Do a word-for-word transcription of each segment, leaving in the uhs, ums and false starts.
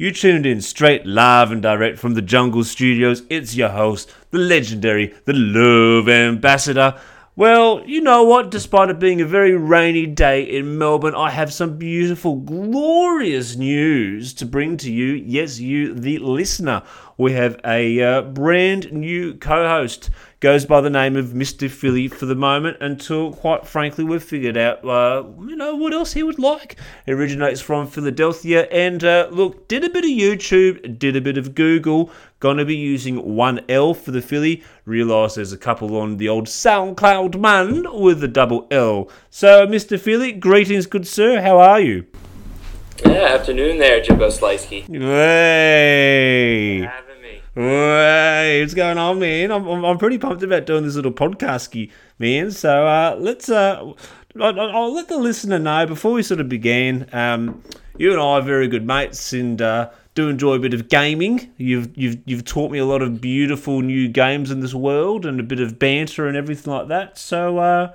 You tuned in straight live and direct from the Jungle Studios. It's your host, the legendary, the Love Ambassador. Well, you know what? Despite it being a very rainy day in Melbourne, I have some beautiful, glorious news to bring to you. Yes, you, the listener. We have a uh, brand new co-host. Goes by the name of Mister Philly for the moment until, quite frankly, we've figured out, uh, you know, what else he would like. It originates from Philadelphia and, uh, look, did a bit of YouTube, did a bit of Google, going to be using one L for the Philly, realised there's a couple on the old SoundCloud man with a double L. So, Mister Philly, greetings, good sir, how are you? Yeah, afternoon there, Jimbo Slicey. Hey! Yeah. Hey, what's going on, man? I'm, I'm I'm pretty pumped about doing this little podcast, man. So uh, let's uh, I'll, I'll let the listener know before we sort of began. Um, you and I are very good mates, and uh, do enjoy a bit of gaming. You've you've you've taught me a lot of beautiful new games in this world, and a bit of banter and everything like that. So uh,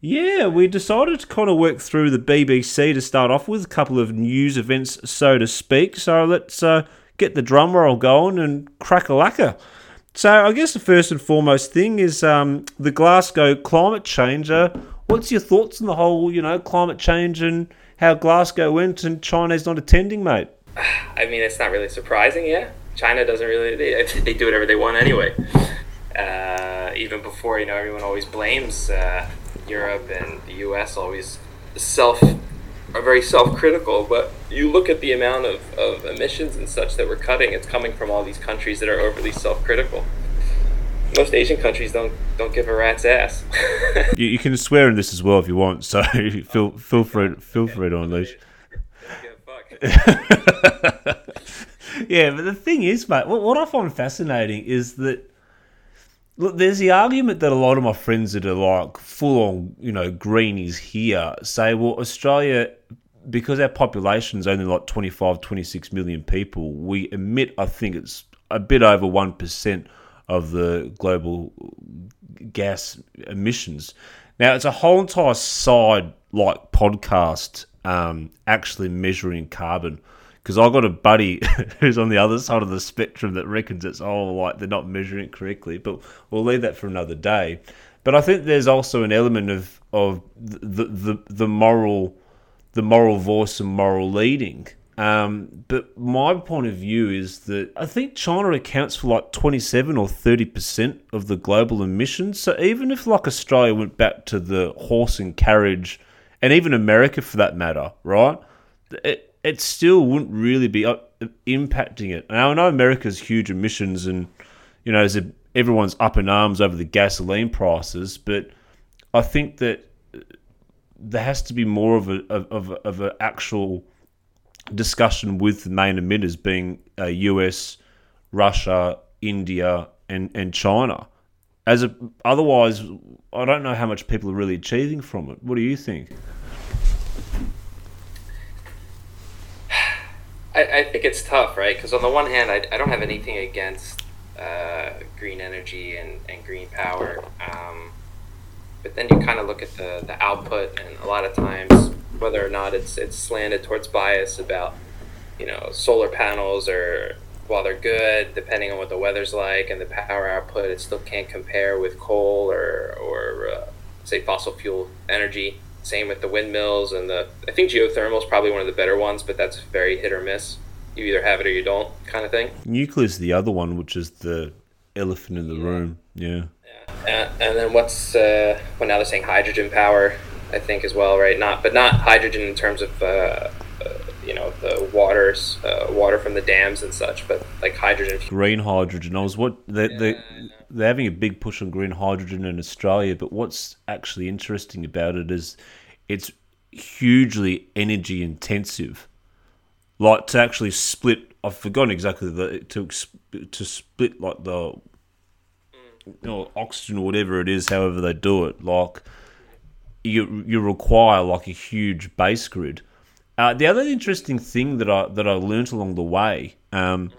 yeah, we decided to kind of work through the B B C to start off with, a couple of news events, so to speak. So let's. Uh, Get the drum roll going and crack-a-lacka. So I guess the first and foremost thing is um, the Glasgow climate change. Uh, what's your thoughts on the whole, you know, climate change and how Glasgow went and China's not attending, mate? I mean, it's not really surprising, yeah. China doesn't really, they, they do whatever they want anyway. Uh, even before, you know, everyone always blames uh, Europe and the U S always self are very self-critical, but you look at the amount of, of emissions and such that we're cutting, it's coming from all these countries that are overly self-critical. Most Asian countries don't don't give a rat's ass. you, you can swear in this as well if you want, so feel oh, feel free feel yeah, free to unleash. Yeah, but the thing is, mate, what, what I find fascinating is that, look, there's the argument that a lot of my friends that are like full-on, you know, greenies here say, well, Australia, because our population's only like twenty-five, twenty-six million people, we emit, I think it's a bit over one percent of the global gas emissions. Now, it's a whole entire side-like podcast um, actually measuring carbon. Because I've got a buddy who's on the other side of the spectrum that reckons it's all like they're not measuring it correctly. But we'll leave that for another day. But I think there's also an element of of the the, the moral the moral voice and moral leading. Um, but my point of view is that I think China accounts for like twenty-seven or thirty percent of the global emissions. So even if like Australia went back to the horse and carriage, and even America for that matter, right? It, it still wouldn't really be impacting it. Now, I know America's huge emissions and, you know, everyone's up in arms over the gasoline prices, but I think that there has to be more of a of of an actual discussion with the main emitters being uh, U S, Russia, India, and, and China. As a, otherwise, I don't know how much people are really achieving from it. What do you think? I, I think it's tough, right? Because on the one hand, I, I don't have anything against uh, green energy and, and green power. Um, but then you kind of look at the, the output, and a lot of times, whether or not it's it's slanted towards bias about, you know, solar panels are, while they're good, depending on what the weather's like and the power output, it still can't compare with coal or, or uh, say, fossil fuel energy. Same with the windmills and the, I think geothermal is probably one of the better ones, but that's very hit or miss. You either have it or you don't, kind of thing. Nuclear is the other one, which is the elephant in the yeah. room. Yeah. yeah. And, and then what's, uh, well, now they're saying hydrogen power, I think, as well, right? Not, but not hydrogen in terms of, uh, uh, you know, the waters, uh, water from the dams and such, but like hydrogen. Green hydrogen. I was what they yeah, they they're having a big push on green hydrogen in Australia, but what's actually interesting about it is it's hugely energy intensive. Like to actually split, I've forgotten exactly the to to split like the or oxygen or whatever it is, however they do it, like you you require like a huge base grid. Uh, the other interesting thing that I that I learnt along the way um,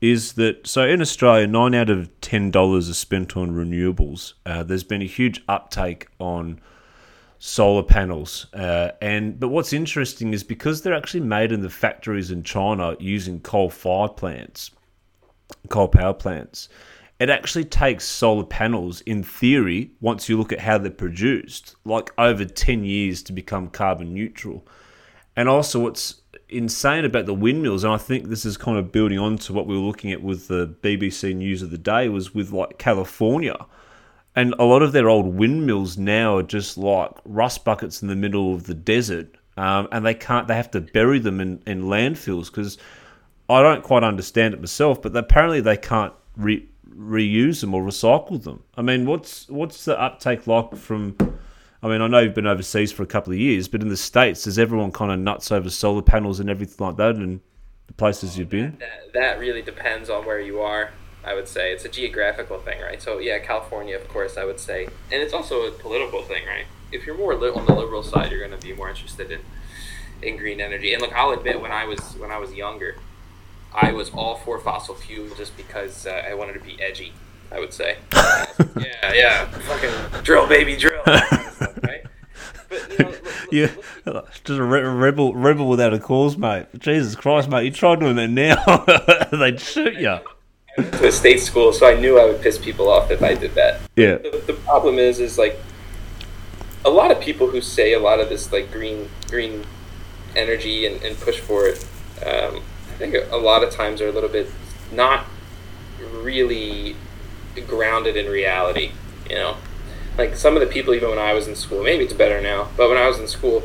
is that, so in Australia, nine out of ten dollars is spent on renewables. Uh, there's been a huge uptake on solar panels, uh, and but what's interesting is because they're actually made in the factories in China using coal-fired plants, coal power plants. It actually takes solar panels, in theory, once you look at how they're produced, like over ten years to become carbon neutral. And also what's insane about the windmills, and I think this is kind of building on to what we were looking at with the B B C News of the day, was with like California. And a lot of their old windmills now are just like rust buckets in the middle of the desert, um, and they can't. They have to bury them in, in landfills because I don't quite understand it myself, but apparently they can't re- reuse them or recycle them. I mean, what's what's the uptake like from... I mean, I know you've been overseas for a couple of years, but in the States, is everyone kind of nuts over solar panels and everything like that and the places you've been? That, that really depends on where you are, I would say. It's a geographical thing, right? So, yeah, California, of course, I would say. And it's also a political thing, right? If you're more li- on the liberal side, you're going to be more interested in in green energy. And, look, I'll admit, when I was when I was younger, I was all for fossil fuel just because uh, I wanted to be edgy, I would say. yeah, yeah, fucking drill, baby, drill. Right? But, you know, look, look, yeah, look. Just a re- rebel, rebel without a cause, mate. Jesus Christ, mate, you try doing that now, they'd shoot you. I went to a state school, so I knew I would piss people off if I did that. Yeah. The, the problem is, is like, a lot of people who say a lot of this, like, green, green energy and, and push for it, um, I think a lot of times are a little bit not really grounded in reality, you know? Like, some of the people, even when I was in school, maybe it's better now, but when I was in school,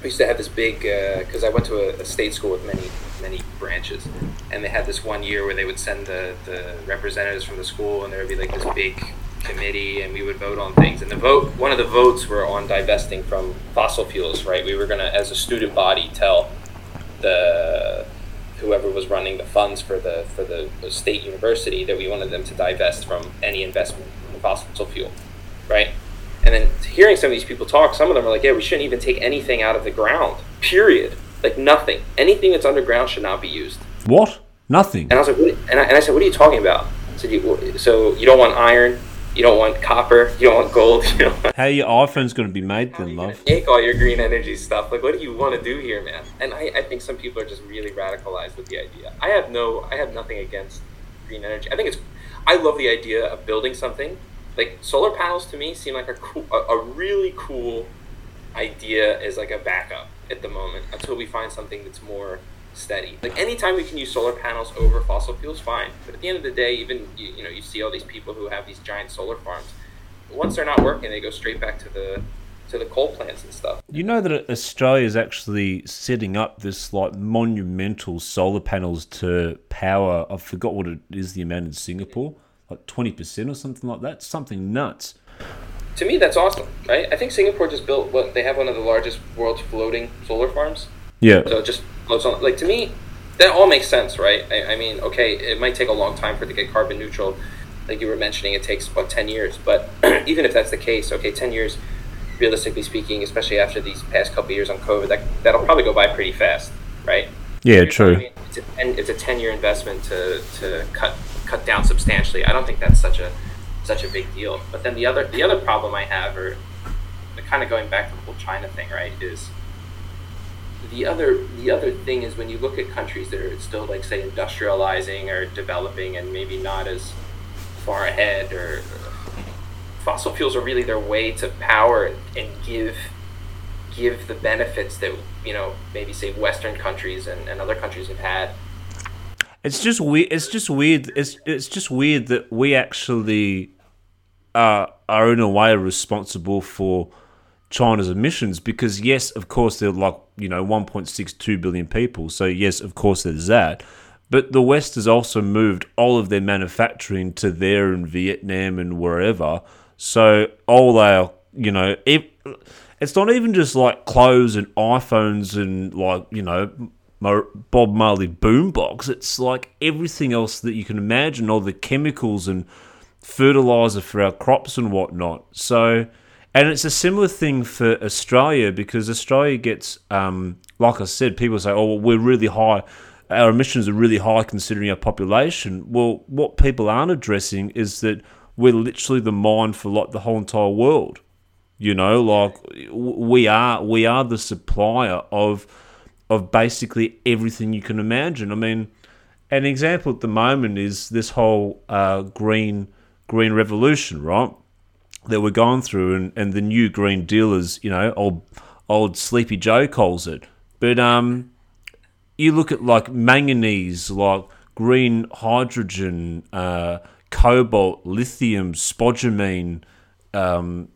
we used to have this big, because uh, I went to a, a state school with many, many branches, and they had this one year where they would send the, the representatives from the school, and there would be, like, this big committee, and we would vote on things. And the vote, one of the votes were on divesting from fossil fuels, right? We were going to, as a student body, tell the... whoever was running the funds for the for the state university that we wanted them to divest from any investment in fossil fuel, right? And then hearing some of these people talk, some of them are like, yeah, we shouldn't even take anything out of the ground, period. Like nothing. Anything that's underground should not be used. What? Nothing. And I was like, what? And, I, and I said, what are you talking about? So you, so you don't want iron, you don't want copper, you don't want gold. You don't want... How are your iPhone's going to be made then, love? Take all your green energy stuff. Like, what do you want to do here, man? And I, I think some people are just really radicalized with the idea. I have no, I have nothing against green energy. I think it's, I love the idea of building something. Like, solar panels to me seem like a cool, a, a really cool idea as like a backup at the moment until we find something that's more steady. Like, anytime we can use solar panels over fossil fuels, fine. But at the end of the day, even you, you know, you see all these people who have these giant solar farms. Once they're not working, they go straight back to the to the coal plants and stuff. You know that Australia is actually setting up this like monumental solar panels to power. I forgot what it is. The amount in Singapore, like twenty percent or something like that. Something nuts. To me, that's awesome, right? I think Singapore just built what they have one of the largest world's floating solar farms. Yeah. So it just floats on. Like, to me, that all makes sense, right? I, I mean, okay, it might take a long time for it to get carbon neutral. Like you were mentioning, it takes about ten years. But even if that's the case, okay, ten years, realistically speaking, especially after these past couple of years on COVID, that, that'll probably go by pretty fast, right? Yeah, true. I mean, it's, a, and it's a ten-year investment to, to cut cut down substantially. I don't think that's such a such a big deal. But then the other the other problem I have, or kind of going back to the whole China thing, right, is... The other the other thing is when you look at countries that are still, like, say, industrializing or developing and maybe not as far ahead, or, or fossil fuels are really their way to power and, and give give the benefits that, you know, maybe, say, Western countries and, and other countries have had. It's just weird. It's just weird. It's it's just weird that we actually uh, are in a way responsible for China's emissions, because yes, of course, they're like, you know, one point six two billion people. So yes, of course, there's that. But the West has also moved all of their manufacturing to there in Vietnam and wherever. So all our, you know, it, it's not even just like clothes and iPhones and like, you know, Bob Marley boombox. It's like everything else that you can imagine, all the chemicals and fertilizer for our crops and whatnot. So, and it's a similar thing for Australia, because Australia gets, um, like I said, people say, oh, well, we're really high. Our emissions are really high considering our population. Well, what people aren't addressing is that we're literally the mine for like the whole entire world. You know, like we are, we are the supplier of of basically everything you can imagine. I mean, an example at the moment is this whole uh, green green revolution, right? That we're going through, and, and the new Green Deal is, you know, old old Sleepy Joe calls it, but um. You look at like manganese, like green hydrogen, uh, cobalt, lithium, spodumene, um,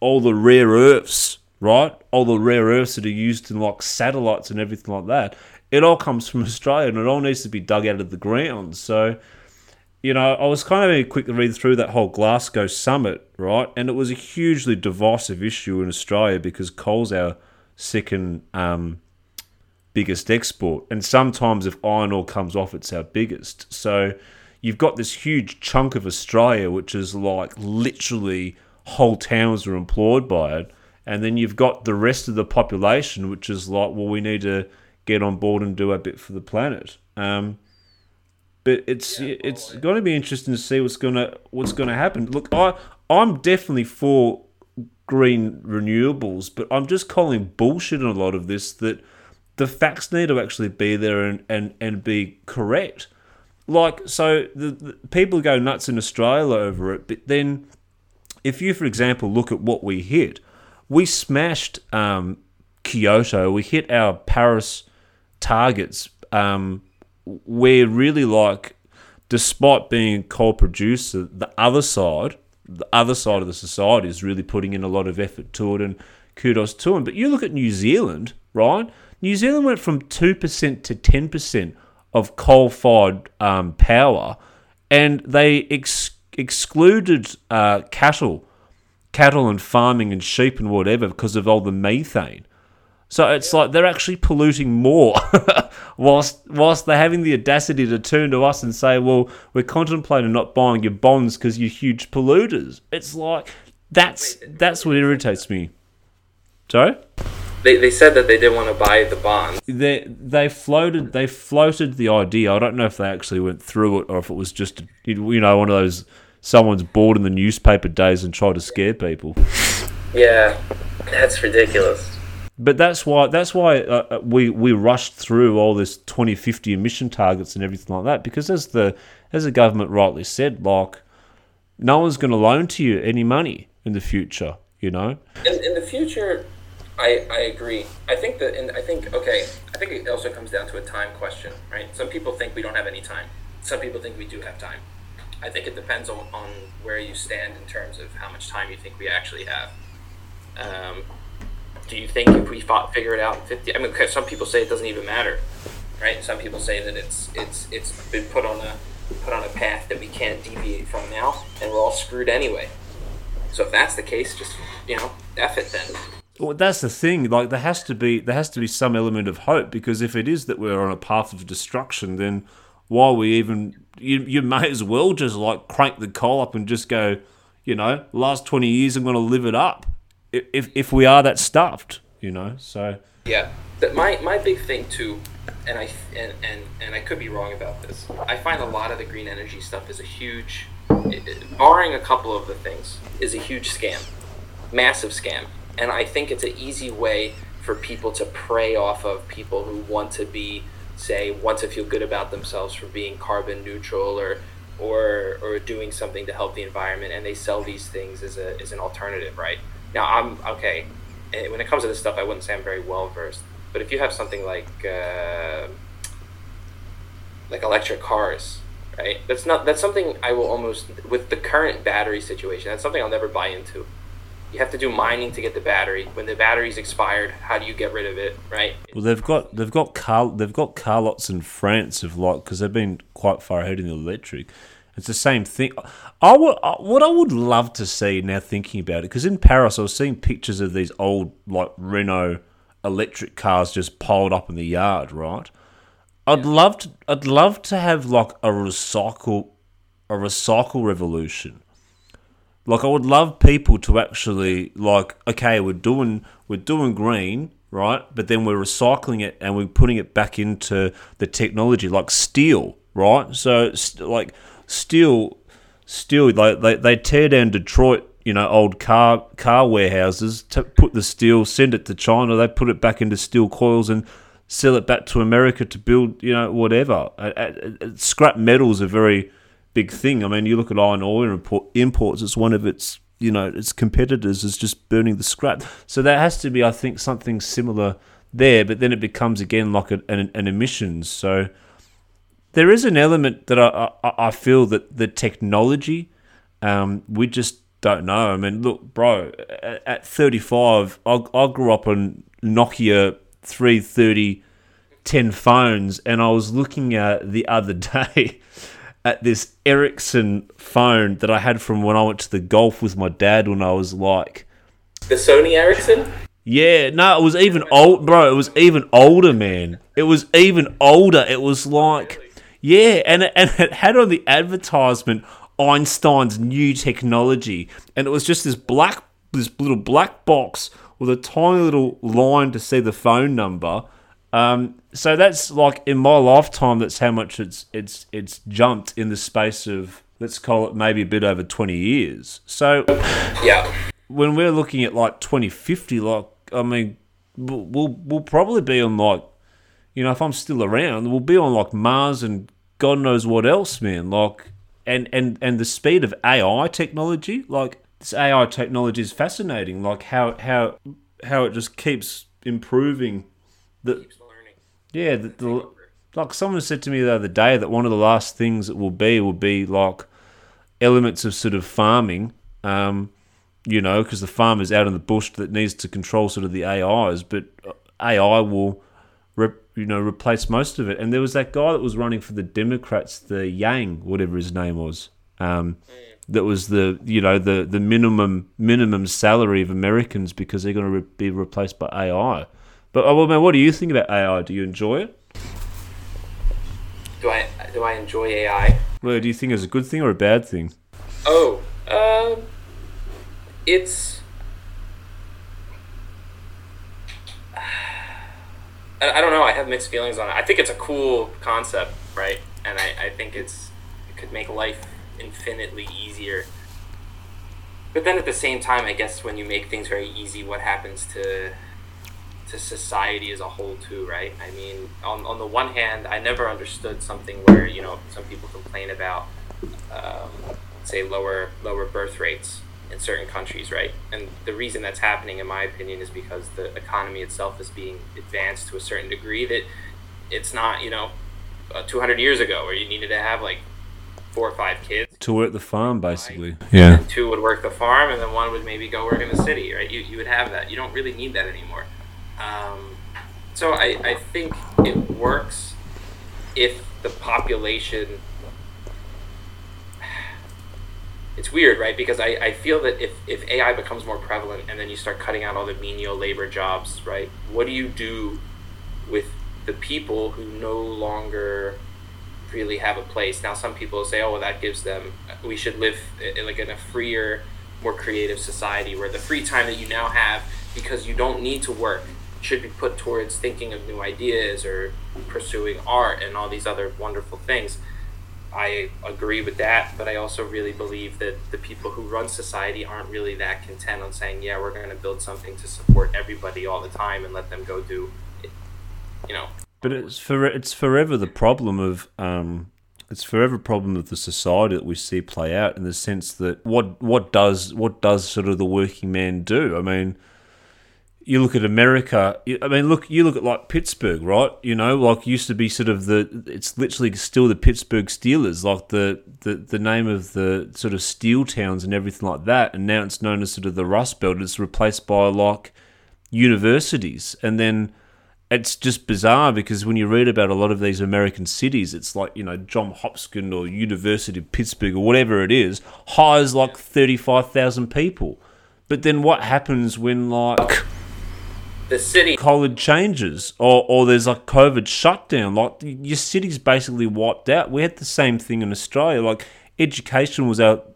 all the rare earths, right? All the rare earths that are used in like satellites and everything like that. It all comes from Australia, and it all needs to be dug out of the ground. So, you know, I was kind of having a quick read through that whole Glasgow summit, right? And it was a hugely divisive issue in Australia because coal's our second... Um, biggest export, and sometimes if iron ore comes off, it's our biggest. So you've got this huge chunk of Australia which is like literally whole towns are employed by it, and then you've got the rest of the population which is like, well, we need to get on board and do a bit for the planet. Um but it's yeah, it's going to be interesting to see what's gonna what's gonna happen. Look, I I'm definitely for green renewables, but I'm just calling bullshit on a lot of this. That the facts need to actually be there and, and, and be correct. Like, so the, the people go nuts in Australia over it, but then if you, for example, look at what we hit, we smashed um, Kyoto, we hit our Paris targets. Um, we're really like, despite being a coal producer, the other side, the other side of the society is really putting in a lot of effort to it, and kudos to them. But you look at New Zealand, right? New Zealand went from two percent to ten percent of coal-fired um, power, and they ex- excluded uh, cattle, cattle and farming and sheep and whatever because of all the methane. So it's like they're actually polluting more whilst whilst they're having the audacity to turn to us and say, well, we're contemplating not buying your bonds because you're huge polluters. It's like, that's that's what irritates me. Sorry? They they said that they didn't want to buy the bonds. They they floated they floated the idea. I don't know if they actually went through it or if it was just, you know, one of those someone's bored in the newspaper days and tried to scare people. Yeah, that's ridiculous. But that's why that's why uh, we we rushed through all this twenty fifty emission targets and everything like that, because as the as the government rightly said, like, no one's going to loan to you any money in the future, you know. In, in the future. I, I agree. I think that, and I think, okay, I think it also comes down to a time question, right? Some people think we don't have any time. Some people think we do have time. I think it depends on, on where you stand in terms of how much time you think we actually have. Um, do you think if we fought, figure it out in fifty, I mean, okay, some people say it doesn't even matter, right? Some people say that it's it's it's been put on a put on a path that we can't deviate from now, and we're all screwed anyway. So if that's the case, just, you know, F it then. Well, that's the thing. Like, there has to be there has to be some element of hope, because if it is that we're on a path of destruction, then why are we even? You you may as well just like crank the coal up and just go, you know, last twenty years I'm going to live it up. If if we are that stuffed, you know. So yeah, but my my big thing too, and I and, and and I could be wrong about this. I find a lot of the green energy stuff is a huge, barring a couple of the things, is a huge scam, massive scam. And I think it's an easy way for people to prey off of people who want to be, say, want to feel good about themselves for being carbon neutral or or or doing something to help the environment, and they sell these things as a as an alternative, right? Now, I'm, okay, and when it comes to this stuff, I wouldn't say I'm very well-versed, but if you have something like uh, like electric cars, right? That's not that's something I will almost, with the current battery situation, that's something I'll never buy into. You have to do mining to get the battery. When the battery's expired, how do you get rid of it, right? Well, they've got they've got car they've got car lots in France of like, because they've been quite far ahead in the electric. It's the same thing. I would I, what I would love to see now, thinking about it, because in Paris I was seeing pictures of these old like Renault electric cars just piled up in the yard, right? I'd yeah. love to I'd love to have like a recycle a recycle revolution. Like, I would love people to actually, like, okay, we're doing we're doing green, right? But then we're recycling it and we're putting it back into the technology, like steel, right? So, st- like, steel, steel, like they, they tear down Detroit, you know, old car car warehouses, to put the steel, send it to China, they put it back into steel coils and sell it back to America to build, you know, whatever. Uh, uh, uh, scrap metal's a very big thing. I mean, you look at iron ore import, imports, it's one of its, you know, its competitors is just burning the scrap. So there has to be, I think, something similar there, but then it becomes, again, like an, an, an emissions. So there is an element that I, I, I feel that the technology, um, we just don't know. I mean, look, bro, at, at thirty-five, I, I grew up on Nokia three thirty ten phones, and I was looking at the other day at this Ericsson phone that I had from when I went to the golf with my dad when I was like... The Sony Ericsson? Yeah, no, it was even old, bro. It was even older, man. It was even older. It was like... Really? Yeah, and it, and it had on the advertisement Einstein's new technology, and it was just this black, this little black box with a tiny little line to see the phone number. Um, so that's like in my lifetime, that's how much it's it's it's jumped in the space of, let's call it, maybe a bit over twenty years. So yeah, when we're looking at like twenty fifty, like, I mean, we'll we'll probably be on, like, you know, if I'm still around, we'll be on like Mars and God knows what else, man. Like, and and and the speed of A I technology, like this A I technology is fascinating. Like how how how it just keeps improving. The, yeah, the, the, like someone said to me the other day that one of the last things it will be will be like elements of sort of farming, um, you know, because the farmer's out in the bush that needs to control sort of the A Is, but A I will, re, you know, replace most of it. And there was that guy that was running for the Democrats, the Yang, whatever his name was, um, that was the, you know, the, the minimum minimum salary of Americans because they're going to re, be replaced by A I. But, oh, well, man, what do you think about A I? Do you enjoy it? Do I do I enjoy A I? Well, do you think it's a good thing or a bad thing? Oh, um, it's... I, I don't know. I have mixed feelings on it. I think it's a cool concept, right? And I, I think it's it could make life infinitely easier. But then at the same time, I guess when you make things very easy, what happens to... to society as a whole too, right? I mean, on on the one hand, I never understood something where, you know, some people complain about, um, say, lower lower birth rates in certain countries, right? And the reason that's happening, in my opinion, is because the economy itself is being advanced to a certain degree that it's not, you know, uh, two hundred years ago where you needed to have like four or five kids to work the farm, basically. Like, yeah. And two would work the farm, and then one would maybe go work in the city, right? You you would have that. You don't really need that anymore. Um, so I, I think it works if the population, it's weird, right? Because I, I feel that if, if A I becomes more prevalent and then you start cutting out all the menial labor jobs, right? What do you do with the people who no longer really have a place? Now, some people say, oh, well, that gives them, we should live in, like, in a freer, more creative society where the free time that you now have, because you don't need to work, should be put towards thinking of new ideas or pursuing art and all these other wonderful things. I agree with that, but I also really believe that the people who run society aren't really that content on saying, yeah, we're going to build something to support everybody all the time and let them go do it, you know. But it's for it's forever the problem of um it's forever a problem of the society that we see play out, in the sense that what what does what does sort of the working man do? I mean, you look at America. I mean, look. You look at like Pittsburgh, right? You know, like used to be sort of the. It's literally still the Pittsburgh Steelers, like the, the, the name of the sort of steel towns and everything like that. And now it's known as sort of the Rust Belt. It's replaced by like universities, and then it's just bizarre because when you read about a lot of these American cities, it's like, you know, John Hopkins or University of Pittsburgh or whatever it is hires like thirty-five thousand people. But then what happens when like the city COVID changes, or, or there's like COVID shutdown, like your city's basically wiped out. We had the same thing in Australia. Like education was out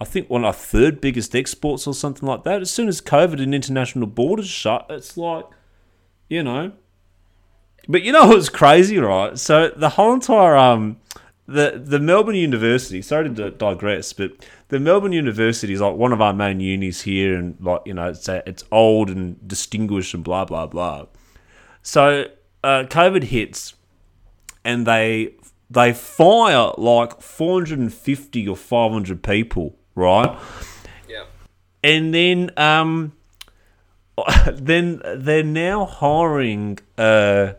I think one of our third biggest exports or something like that. As soon as COVID and international borders shut, it's like, you know. But you know what's crazy, right? So the whole entire, um, the, the Melbourne University, sorry to digress, but the Melbourne University is like one of our main unis here, and like, you know, it's, it's old and distinguished and blah, blah, blah. So uh, COVID hits and they they fire like four hundred fifty or five hundred people, right? Yeah. And then um, then they're now hiring. Uh,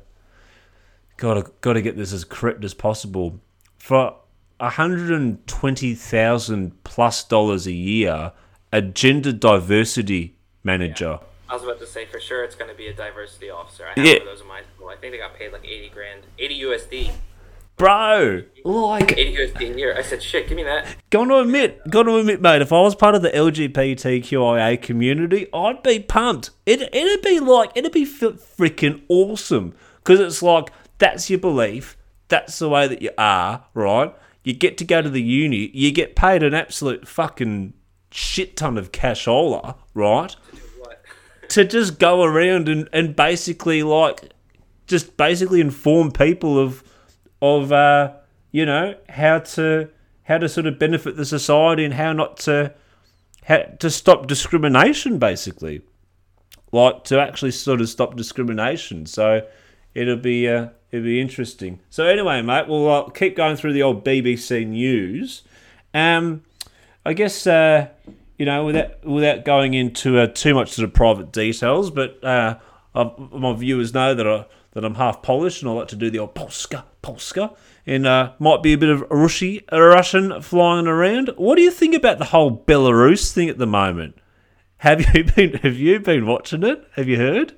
gotta gotta get this as correct as possible for one hundred twenty thousand plus dollars a year. A gender diversity manager. Yeah. I was about to say, for sure it's going to be a diversity officer. I had yeah. one of those in my school. I think they got paid like eighty grand, eighty U S D. Bro, like eighty U S D a year. I said, shit, give me that. Got to admit, got to admit, mate. If I was part of the L G B T Q I A community, I'd be pumped. It it'd be like it'd be freaking awesome, because it's like that's your belief, that's the way that you are, right? You get to go to the uni, you get paid an absolute fucking shit ton of cashola, right? To just go around and, and basically like just basically inform people of of uh, you know, how to how to sort of benefit the society and how not to how to stop discrimination, basically, like to actually sort of stop discrimination. So it'll be uh, it'll be interesting. So anyway, mate, we'll uh, keep going through the old B B C news. Um, I guess. Uh, You know, without without going into uh, too much sort of private details, but uh, I, my viewers know that I that I'm half Polish and I like to do the old Polska, Polska, and uh, might be a bit of Rushy, Russian flying around. What do you think about the whole Belarus thing at the moment? Have you been Have you been watching it? Have you heard?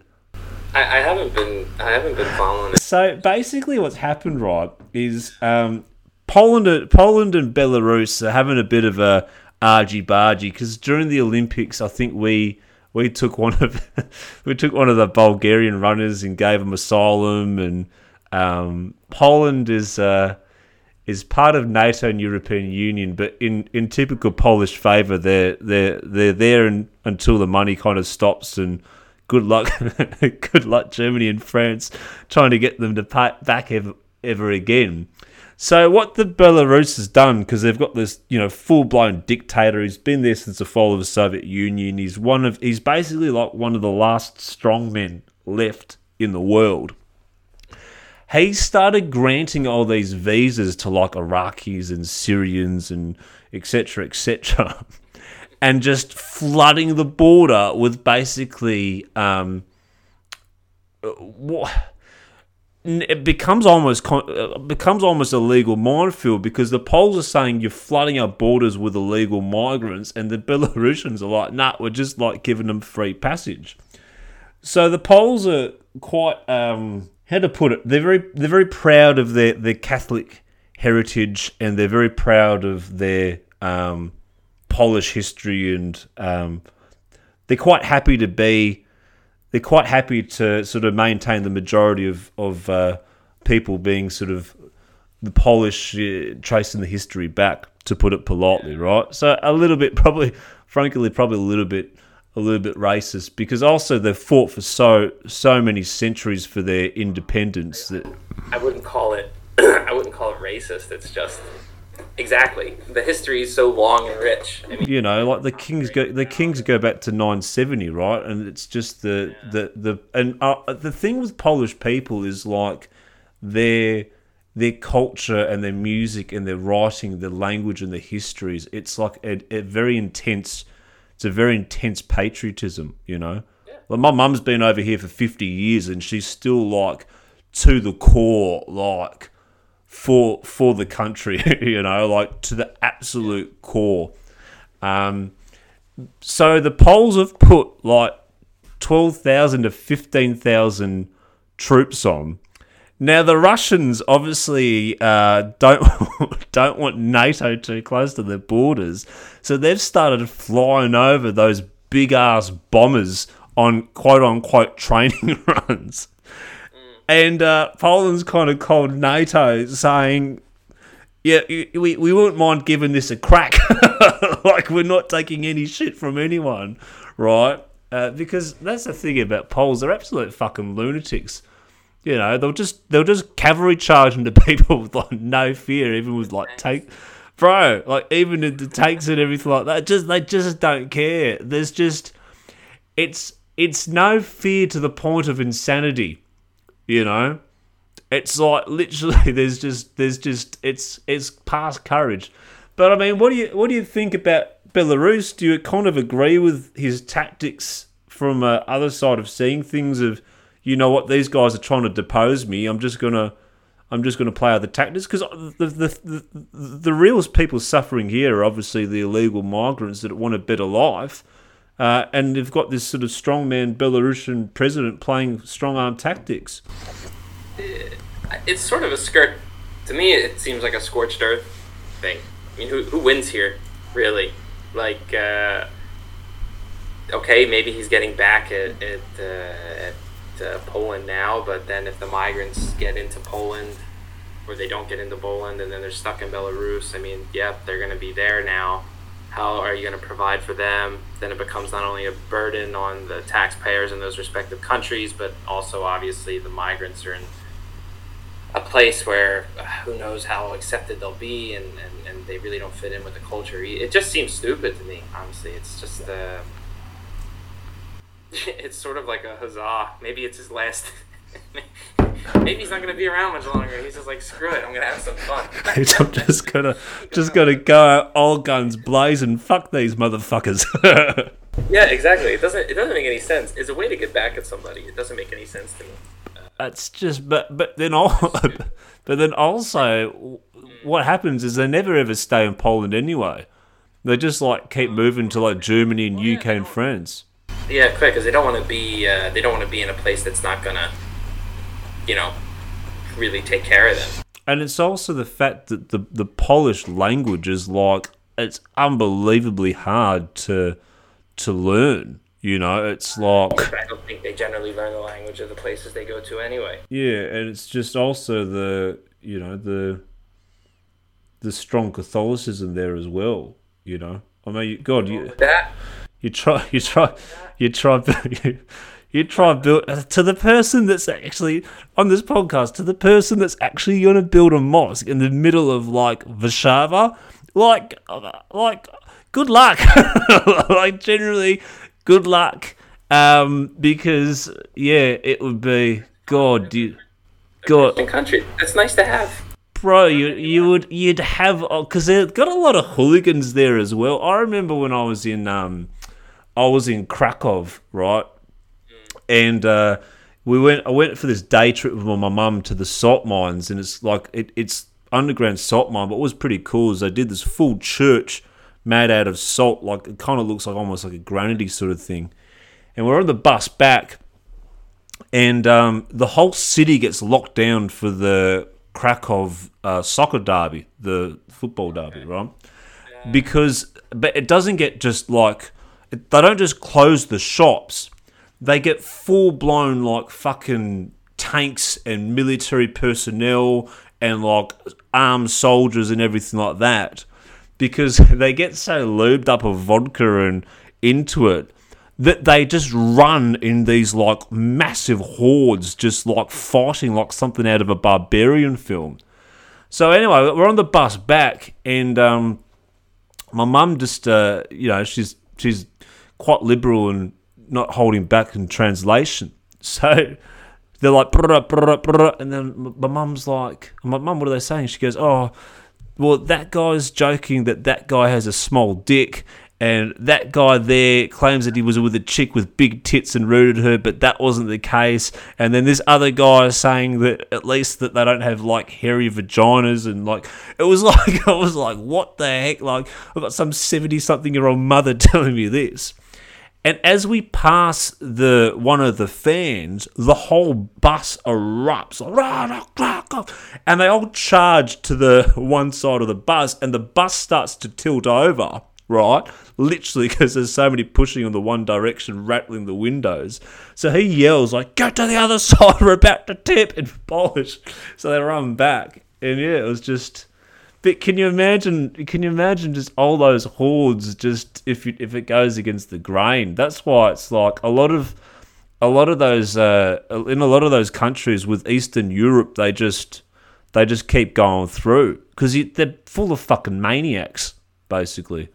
I, I haven't been. I haven't been following it. So basically, what's happened, right, is um, Poland, Poland and Belarus are having a bit of a argy-bargy, because during the Olympics, I think we we took one of we took one of the Bulgarian runners and gave him asylum. And um, Poland is uh, is part of NATO and European Union, but in, in typical Polish favour, they're they're they're there and, until the money kind of stops. And good luck, good luck, Germany and France trying to get them to pay back ever, ever again. So what the Belarus has done, because they've got this, you know, full-blown dictator who's been there since the fall of the Soviet Union. He's one of, he's basically like one of the last strongmen left in the world. He started granting all these visas to like Iraqis and Syrians and et cetera, et cetera, and just flooding the border with basically um, what. It becomes almost it becomes almost a legal minefield, because the Poles are saying you're flooding our borders with illegal migrants, and the Belarusians are like, nah, we're just like giving them free passage. So the Poles are quite um, how to put it? They're very they're very proud of their, their Catholic heritage, and they're very proud of their um, Polish history, and um, they're quite happy to be. They're quite happy to sort of maintain the majority of of uh, people being sort of the Polish, uh, tracing the history back, to put it politely, right? So a little bit, probably, frankly, probably a little bit, a little bit racist, because also they've fought for so so many centuries for their independence. That I wouldn't call it, I wouldn't call it racist. It's just. Exactly. The history is so long and rich. I mean, you know, like the Kings go, the Kings go back to nine seventy, right? And it's just the yeah. the the and uh, the thing with Polish people is like their their culture and their music and their writing, their language and their histories. It's like a, a very intense. It's a very intense patriotism, you know. Yeah. Like my mum's been over here for fifty years, and she's still like to the core, like. For for the country, you know, like to the absolute core. Um, so the Poles have put like twelve thousand to fifteen thousand troops on. Now the Russians obviously uh, don't don't want NATO too close to their borders, so they've started flying over those big ass bombers on quote unquote training runs. And uh, Poland's kind of called NATO, saying, yeah, we, we wouldn't mind giving this a crack. Like, we're not taking any shit from anyone, right? Uh, because that's the thing about Poles. They're absolute fucking lunatics. You know, they'll just they'll just cavalry charge into people with, like, no fear, even with, like, take... Bro, like, even in the takes and everything like that, just they just don't care. There's just... It's it's no fear to the point of insanity, you know? It's like, literally, there's just... there's just It's it's past courage. But, I mean, what do you what do you think about Belarus? Do you kind of agree with his tactics from uh, other side of seeing things of... You know what? These guys are trying to depose me. I'm just gonna, I'm just gonna play out the tactics, because the the, the the real people suffering here are obviously the illegal migrants that want a better life, uh, and they've got this sort of strongman Belarusian president playing strong arm tactics. It's sort of a skirt. To me, it seems like a scorched earth thing. I mean, who who wins here, really? Like, uh, okay, maybe he's getting back at at. Uh, at Uh, Poland now, but then if the migrants get into Poland, or they don't get into Poland and then they're stuck in Belarus, I mean, yep, they're going to be there now. How are you going to provide for them? Then it becomes not only a burden on the taxpayers in those respective countries, but also obviously the migrants are in a place where uh, who knows how accepted they'll be, and, and, and they really don't fit in with the culture. It just seems stupid to me, honestly. It's just uh, it's sort of like a huzzah. Maybe it's his last. Maybe he's not going to be around much longer. He's just like, screw it, I'm going to have some fun. I'm just going to just gonna go all guns blazing. Fuck these motherfuckers. Yeah, exactly. It doesn't It doesn't make any sense. It's a way to get back at somebody. It doesn't make any sense to me. That's just... But, but, then, all, but then also, what happens is they never ever stay in Poland anyway. They just, like, keep moving to, like, Germany and U K and France. Yeah, quick, because they don't want to be. Uh, they don't want to be in a place that's not gonna, you know, really take care of them. And it's also the fact that the the Polish language is like it's unbelievably hard to to learn. You know, it's like I don't think they generally learn the language of the places they go to anyway. Yeah, and it's just also the you know the the strong Catholicism there as well. You know, I mean, God, you that. You try, you try, you try, you, you try build to the person that's actually on this podcast. To the person that's actually going to build a mosque in the middle of like Warszawa, like, like, good luck. Like, generally, good luck. Um, because yeah, it would be God, you, God, country. That's nice to have. Bro, you you would you'd have because they've got a lot of hooligans there as well. I remember when I was in um. I was in Krakow, right, and uh, we went. I went for this day trip with my mum to the salt mines, and it's like it, it's underground salt mine. But what was pretty cool is they did this full church made out of salt, like it kind of looks like almost like a granary sort of thing. And we're on the bus back, and um, the whole city gets locked down for the Krakow uh, soccer derby, the football derby, right? Yeah. Because, but it doesn't get just like. They don't just close the shops. They get full-blown, like, fucking tanks and military personnel and, like, armed soldiers and everything like that, because they get so lubed up of vodka and into it that they just run in these, like, massive hordes just, like, fighting like something out of a barbarian film. So, anyway, we're on the bus back, and um, my mum just, uh, you know, she's... she's quite liberal and not holding back in translation. So they're like, brruh, brruh, brruh, and then my mum's like, my mum, what are they saying? She goes, oh, well, that guy's joking that that guy has a small dick, and that guy there claims that he was with a chick with big tits and rooted her, but that wasn't the case. And then this other guy is saying that at least that they don't have, like, hairy vaginas. And, like, it was like, I was like, what the heck? Like, I've got some seventy-something-year-old mother telling me this. And as we pass the one of the fans, the whole bus erupts. Like, rah, rah, rah, rah. And they all charge to the one side of the bus, and the bus starts to tilt over. Right, literally, because there's so many pushing in the one direction, rattling the windows. So he yells like, "Go to the other side! We're about to tip in Polish." So they run back, and yeah, it was just But can you imagine? Can you imagine just all those hordes? Just if you, if it goes against the grain, that's why it's like a lot of a lot of those uh, in a lot of those countries with Eastern Europe, they just they just keep going through because they're full of fucking maniacs, basically.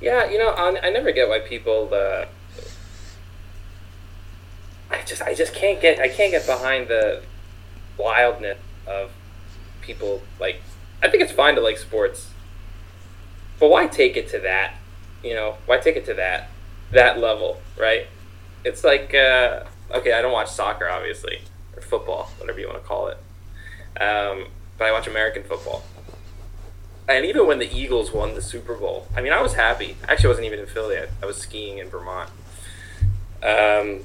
Yeah, you know, I, I never get why people. Uh, I just I just can't get I can't get behind the wildness of people. Like, I think it's fine to like sports, but why take it to that? You know, why take it to that that level, right? It's like, uh, okay, I don't watch soccer, obviously, or football, whatever you want to call it, um, but I watch American football. And even when the Eagles won the Super Bowl, I mean, I was happy. Actually, I wasn't even in Philly. I, I was skiing in Vermont. Um,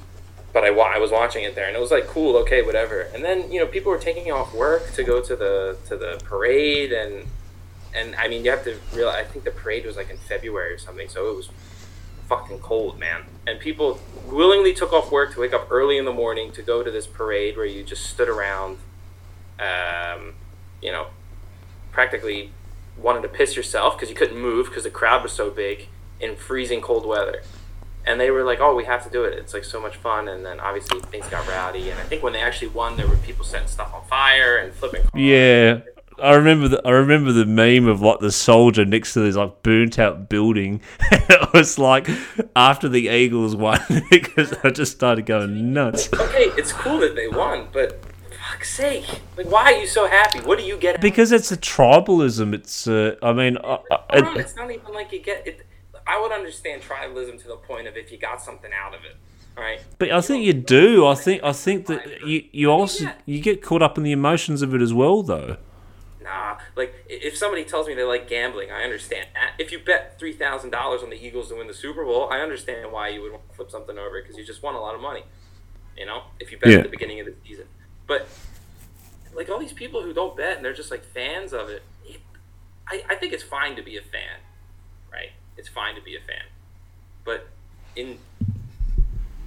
but I, wa- I was watching it there, and it was like, cool, okay, whatever. And then, you know, people were taking off work to go to the to the parade, and and I mean, you have to realize, I think the parade was like in February or something, so it was fucking cold, man. And people willingly took off work to wake up early in the morning to go to this parade where you just stood around, um, you know, practically wanted to piss yourself because you couldn't move because the crowd was so big in freezing cold weather. And they were like, oh, we have to do it. It's like so much fun. And then obviously things got rowdy. And I think when they actually won, there were people setting stuff on fire and flipping cars. Yeah. I remember the I remember the meme of like the soldier next to this like burnt out building. It was like after the Eagles won because I just started going nuts. Like, okay, it's cool that they won, but fuck's sake, like why are you so happy? What do you get? Because it's a tribalism. It's uh, I mean, I, I, it, it's not even like you get it. I would understand tribalism to the point of if you got something out of it. Right. But I think you do. I think I think that you you also you get caught up in the emotions of it as well, though. Nah, like if somebody tells me they like gambling, I understand that. If you bet three thousand dollars on the Eagles to win the Super Bowl, I understand why you would want to flip something over because you just won a lot of money, you know. If you bet yeah. at the beginning of the season, but like all these people who don't bet and they're just like fans of it, I, I think it's fine to be a fan, right? It's fine to be a fan, but in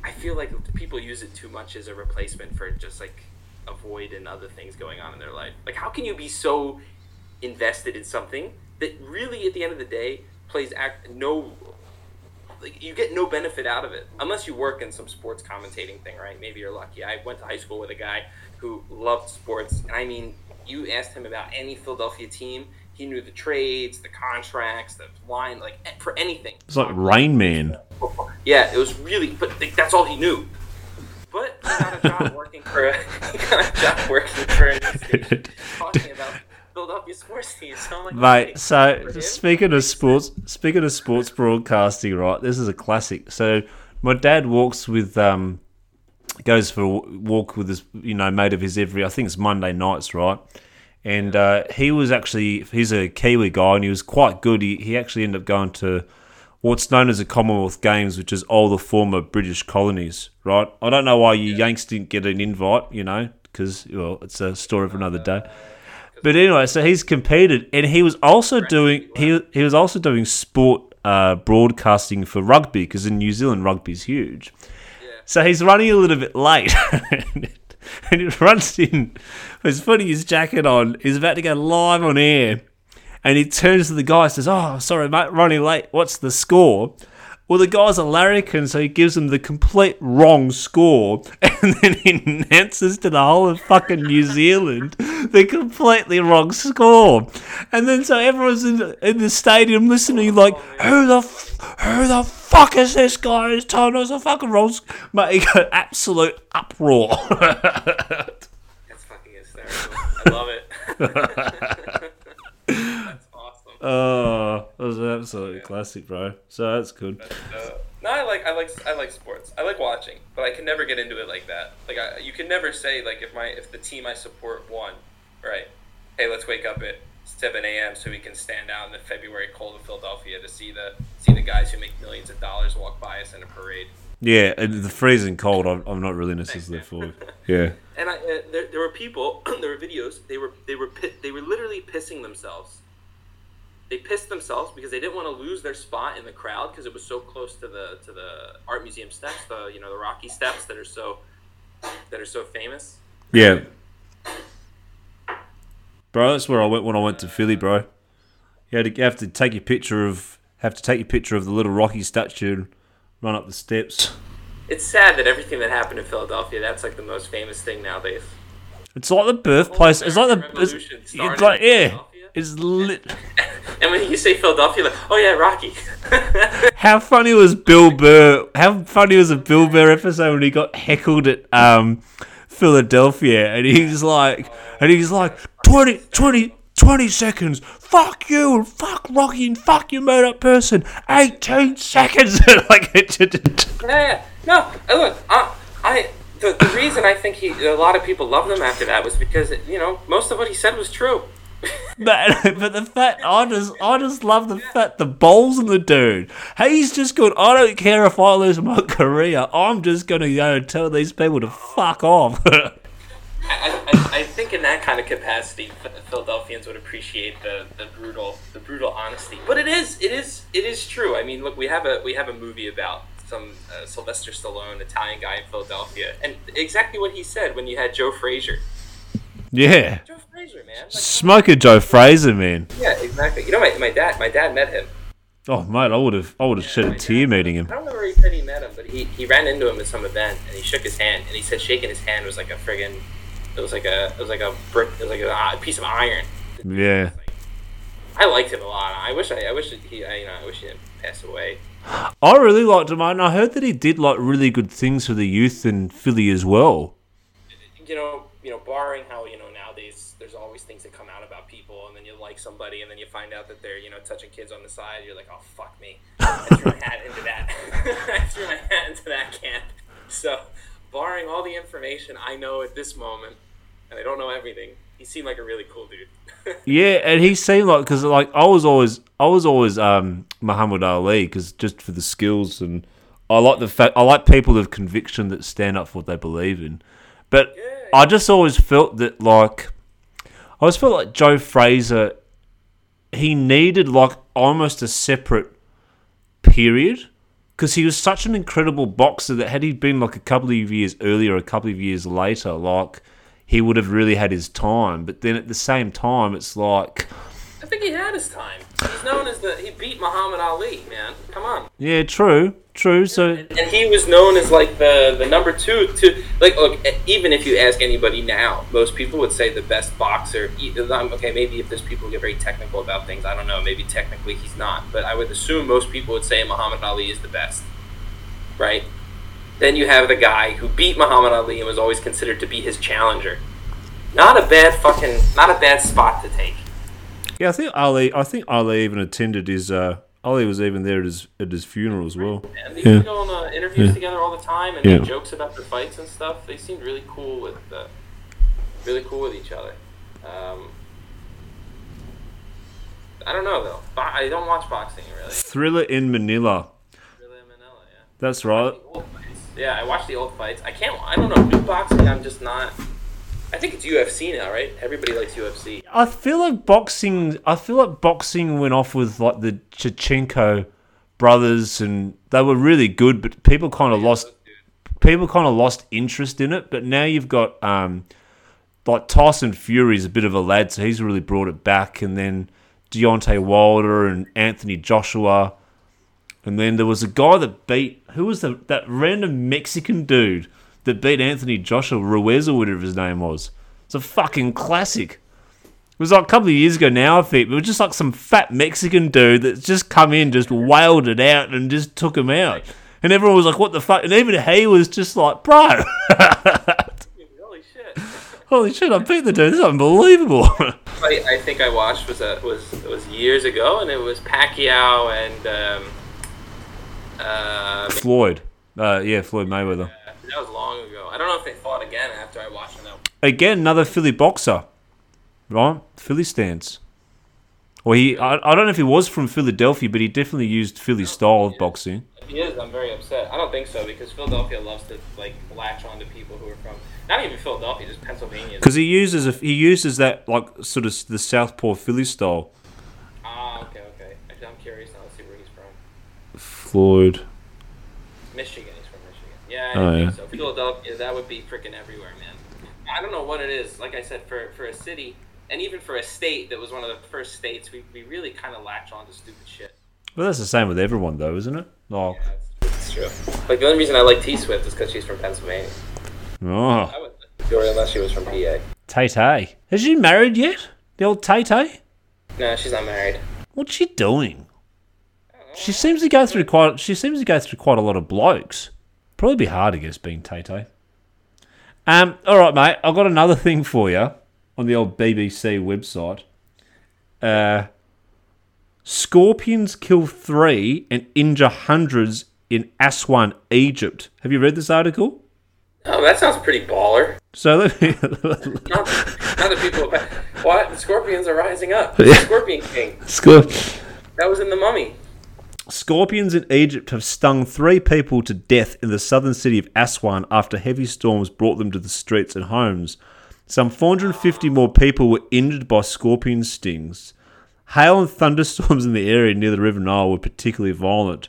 I feel like people use it too much as a replacement for just like avoid and other things going on in their life. Like, how can you be so invested in something that really, at the end of the day, plays act no, like you get no benefit out of it unless you work in some sports commentating thing, right? Maybe you're lucky. I went to high school with a guy who loved sports, and I mean, you asked him about any Philadelphia team, he knew the trades, the contracts, the line, like for anything. It's like Rain Man. Yeah, it was really, but like, that's all he knew. But he got a job working for a, he got a job working for a station talking about Philadelphia sports teams. So I'm like, mate, okay, so speaking of sports, speaking of sports broadcasting, right? This is a classic. So my dad walks with, um, goes for a walk with his, you know, mate of his every. I think it's Monday nights, right? And uh, he was actually he's a Kiwi guy, and he was quite good. He he actually ended up going to what's known as the Commonwealth Games, which is all the former British colonies, right? I don't know why you yeah. Yanks didn't get an invite, you know, because, well, it's a story for another day. But anyway, so he's competed, and he was also doing he he was also doing sport uh, broadcasting for rugby, because in New Zealand, rugby's huge. Yeah. So he's running a little bit late, and it runs in, he's putting his jacket on, he's about to go live on air, and he turns to the guy and says, oh, sorry, mate, running late. What's the score? Well, the guy's a larrikin, so he gives him the complete wrong score. And then he announces to the whole of fucking New Zealand the completely wrong score. And then so everyone's in the, in the stadium listening like, who the who the fuck is this guy who's telling us the fucking wrong score? Mate, he got absolute uproar. That's fucking hysterical. I love it. Oh, that was an absolute yeah. classic, bro. So that's good. But, uh, no, I like, I like, I like sports. I like watching, but I can never get into it like that. Like, I, you can never say like if my if the team I support won, right? Hey, let's wake up at seven a.m. so we can stand out in the February cold in Philadelphia to see the see the guys who make millions of dollars walk by us in a parade. Yeah, and the freezing cold, I'm, I'm not really necessarily for. Yeah. And I, uh, there, there were people, there were videos. They were, they were, they were literally pissing themselves. They pissed themselves because they didn't want to lose their spot in the crowd because it was so close to the to the art museum steps, the you know the Rocky steps that are so that are so famous. Yeah, bro. That's where I went when I went to Philly, bro. You had to have to take your picture of have to take your picture of the little Rocky statue and run up the steps. It's sad that everything that happened in Philadelphia, that's like the most famous thing nowadays. It's like the birthplace. It's like the it's, it's like yeah. It's lit. And when you say Philadelphia, like, oh yeah, Rocky. How funny was Bill Burr? How funny was a Bill Burr episode when he got heckled at um, Philadelphia, and he's like, and he's like, twenty, twenty, twenty seconds. Fuck you and fuck Rocky and fuck you made up person. eighteen seconds. Like yeah, no, look, I. I The, the reason I think he, a lot of people loved him after that was because, you know, most of what he said was true. But, but the fact, I just, I just love the fact, the balls in the dude. Hey, he's just going, I don't care if I lose my career. I'm just going to go and tell these people to fuck off. I, I, I think in that kind of capacity, Philadelphians would appreciate the, the brutal, the brutal honesty. But it is, it is, it is true. I mean, look, we have a, we have a movie about some uh, Sylvester Stallone, Italian guy in Philadelphia. And exactly what he said when you had Joe Frazier. Yeah. Joe Frazier, man. Like, Smoker Joe Frazier, man. Yeah, exactly. You know, my, my dad my dad met him. Oh, mate, I would have I would have yeah, shed a tear dad. meeting him. I don't know where he said he met him, but he, he ran into him at some event, and he shook his hand, and he said shaking his hand was like a friggin', it was like a, it was like a brick, it was like a, a piece of iron. Yeah. Like, I liked him a lot. I wish I, I wish he, I, you know, I wish he didn't pass away. I really liked him, and I heard that he did like really good things for the youth in Philly as well. You know, you know, barring how, you know, nowadays there's always things that come out about people, and then you like somebody, and then you find out that they're, you know, touching kids on the side. You're like, oh fuck me, I threw my hat into that. I threw my hat into that camp. So, barring all the information I know at this moment, and I don't know everything, he seemed like a really cool dude. Yeah, and he seemed like, because like I was always, I was always um, Muhammad Ali, because just for the skills, and I like the fact I like people of conviction that stand up for what they believe in. But yeah, yeah. I just always felt that like I always felt like Joe Frazier, he needed like almost a separate period, because he was such an incredible boxer that had he been like a couple of years earlier, a couple of years later, like, he would have really had his time. But then at the same time, it's like, I think he had his time. He's known as the, he beat Muhammad Ali, man. Come on. Yeah, true, true. So, and he was known as like the, the number two to, like, look, even if you ask anybody now, most people would say the best boxer. Okay, maybe if there's people who get very technical about things, I don't know, maybe technically he's not, but I would assume most people would say Muhammad Ali is the best, right? Then you have the guy who beat Muhammad Ali and was always considered to be his challenger. Not a bad fucking, not a bad spot to take. Yeah, I think Ali. I think Ali even attended his. Uh, Ali was even there at his at his funeral as well. And they yeah. go on uh, interviews yeah. together all the time, and yeah. make jokes about their fights and stuff. They seemed really cool with, uh, really cool with each other. Um, I don't know though. Bo- I don't watch boxing really. Thriller in Manila. Thriller in Manila. Yeah. That's right. Yeah, I watch the old fights. I can't. I don't know. New boxing, I'm just not. I think it's U F C now, right? Everybody likes U F C. I feel like boxing. I feel like boxing went off with like the Chichenko brothers, and they were really good, but people kind of yeah, lost. People kind of lost interest in it. But now you've got um, like Tyson Fury's a bit of a lad, so he's really brought it back. And then Deontay Wilder and Anthony Joshua. And then there was a guy that beat, who was the, that random Mexican dude that beat Anthony Joshua, Ruiz or whatever his name was. It's a fucking classic. It was like a couple of years ago now, I think. It was just like some fat Mexican dude that's just come in, just wailed it out and just took him out. And everyone was like, what the fuck? And even he was just like, bro. Holy shit. Holy shit, I beat the dude. This is unbelievable. I, I think I watched was a, was was years ago, and it was Pacquiao and... Um... Uh, Floyd, uh, yeah, Floyd Mayweather. Yeah, that was long ago. I don't know if they fought again after I watched them. Again, another Philly boxer, right? Philly stance. Well, he—I I don't know if he was from Philadelphia, but he definitely used Philly style of boxing. If he is, I'm very upset. I don't think so, because Philadelphia loves to like latch on to people who are from not even Philadelphia, just Pennsylvania. Because he uses a, he uses that like sort of the Southpaw Philly style. Ah, okay, okay. Actually, I'm curious now. Let's see where he's from. Floyd. Michigan, he's from Michigan. Yeah, I oh, think yeah. so. Philadelphia, that would be freaking everywhere, man. I don't know what it is. Like I said, for for a city and even for a state that was one of the first states, we, we really kind of latch on to stupid shit. Well, that's the same with everyone, though, isn't it? Oh. Yeah, it's true. It's true. Like, the only reason I like T Swift is because she's from Pennsylvania. Oh. I wouldn't like Dory unless she was from P A. Tay Tay. Is she married yet? The old Tay Tay? No, she's not married. What's she doing? She seems to go through quite. She seems to go through quite a lot of blokes. Probably be hard, I guess, being Tay Tay. Um. All right, mate. I've got another thing for you on the old B B C website. Uh, scorpions kill three and injure hundreds in Aswan, Egypt. Have you read this article? Oh, that sounds pretty baller. So let me... not, not the people... What? The scorpions are rising up. The Scorpion King. Scorp- that was in The Mummy. Scorpions in Egypt have stung three people to death in the southern city of Aswan after heavy storms brought them to the streets and homes. Some four hundred fifty more people were injured by scorpion stings. Hail and thunderstorms in the area near the River Nile were particularly violent.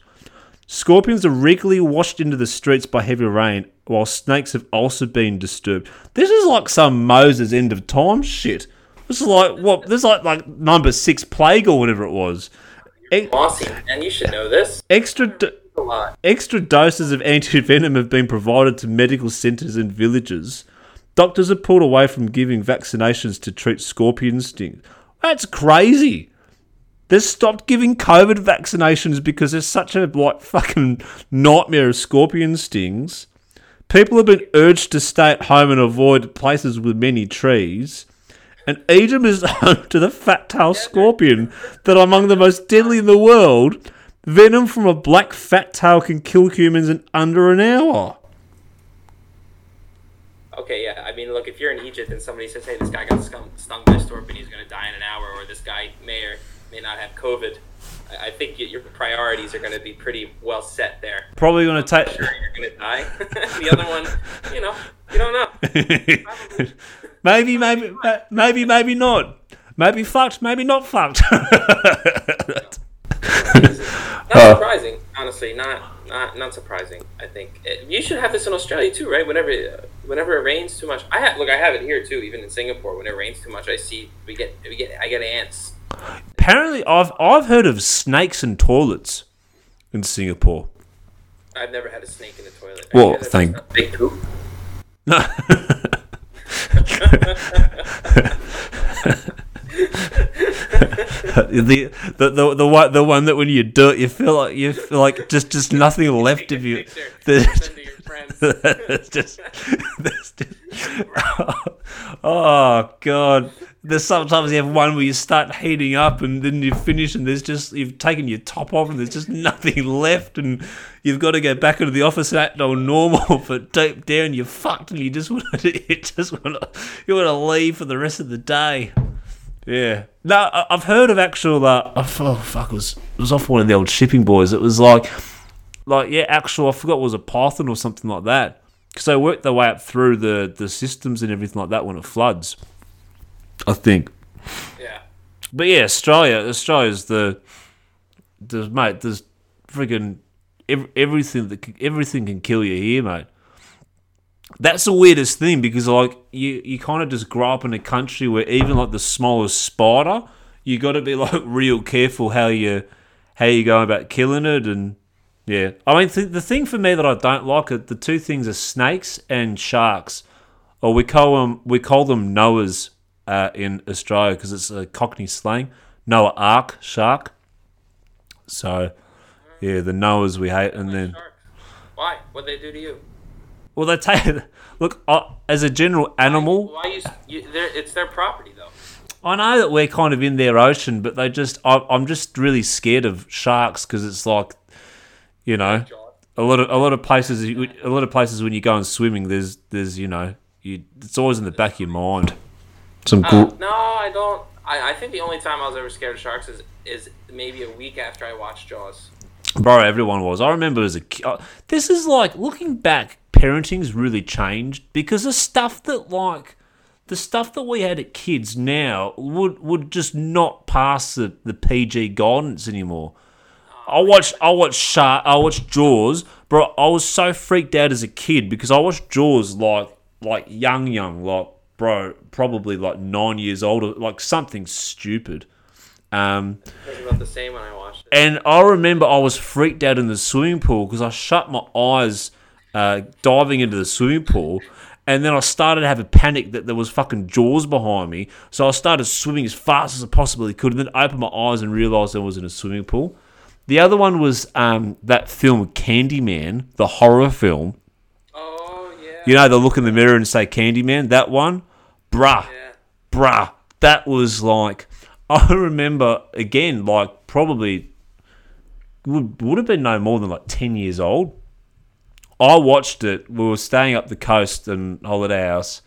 Scorpions are regularly washed into the streets by heavy rain, while snakes have also been disturbed. This is like some Moses end of time shit. This is like what? This is like like number six plague or whatever it was. You're bossy, man. You should know this. Extra do- extra doses of anti-venom have been provided to medical centres and villages. Doctors are pulled away from giving vaccinations to treat scorpion stings. That's crazy. They've stopped giving COVID vaccinations because there's such a like fucking nightmare of scorpion stings. People have been urged to stay at home and avoid places with many trees. And Egypt is home to the fat-tailed scorpion that are among the most deadly in the world. Venom from a black fat tail can kill humans in under an hour. Okay, yeah. I mean, look, if you're in Egypt and somebody says, hey, this guy got stung by a scorpion, he's going to die in an hour, or this guy may or may not have COVID, I think your priorities are going to be pretty well set there. Probably going to take... Sure, you're going to die. The other one, you know, you don't know. maybe, maybe, maybe, maybe not. Maybe fucked, maybe not fucked. Not surprising, honestly. Not, not, not surprising. I think it, you should have this in Australia too, right? Whenever, uh, whenever it rains too much, I have, look. I have it here too. Even in Singapore, when it rains too much, I see we get, we get, I get ants. Apparently, I've I've heard of snakes and toilets in Singapore. I've never had a snake in a toilet. Well, thank. Big poop. No. the, the the the one the one that when you do it you feel like you feel like just, just nothing left of you. There's just, there's just oh, oh god. There's sometimes you have one where you start heating up and then you finish and there's just you've taken your top off and there's just nothing left and you've got to go back into the office and act all normal, but deep down you're fucked and you just want to you just want to you want to leave for the rest of the day. Yeah. No, I've heard of actual. Uh, oh fuck, it was it was off one of the old shipping boys. It was like, like yeah, actual. I forgot it was a python or something like that because they work their way up through the, the systems and everything like that when it floods. I think. Yeah. But yeah, Australia, Australia's the, the mate. There's friggin' every, everything that can, everything can kill you here, mate. That's the weirdest thing because like you, you kind of just grow up in a country where even like the smallest spider, you got to be like real careful how you how you go about killing it and yeah. I mean th- the thing for me that I don't like it. The two things are snakes and sharks, or we call them we call them Noah's. Uh, in Australia, because it's a Cockney slang, Noah Ark shark. So, yeah, the Noahs we hate, and then why? What they do to you? Well, they take look uh, as a general animal. Why, why you, you, it's their property, though. I know that we're kind of in their ocean, but they just I, I'm just really scared of sharks because it's like, you know, a lot of a lot of places a lot of places when you go and swimming, there's there's you know, you it's always in the back of your mind. Some uh, cool- no, I don't. I, I think the only time I was ever scared of sharks is, is maybe a week after I watched Jaws. Bro, everyone was. I remember as a kid. Uh, this is like, looking back, parenting's really changed because the stuff that, like, the stuff that we had at kids now would, would just not pass the, the P G guidance anymore. I watched, I watched Shark, I watched Jaws. Bro, I was so freaked out as a kid because I watched Jaws like, like young, young, like, bro, probably like nine years old, like something stupid. Um, it was about the same when I watched it. And I remember I was freaked out in the swimming pool because I shut my eyes uh, diving into the swimming pool. And then I started to have a panic that there was fucking jaws behind me. So I started swimming as fast as I possibly could and then opened my eyes and realised I was in a swimming pool. The other one was um, that film Candyman, the horror film. Oh, yeah. You know, they look in the mirror and say Candyman, that one. Bruh, yeah. bruh. That was like... I remember, again, like probably would, would have been no more than like ten years old. I watched it. We were staying up the coast in Holiday House,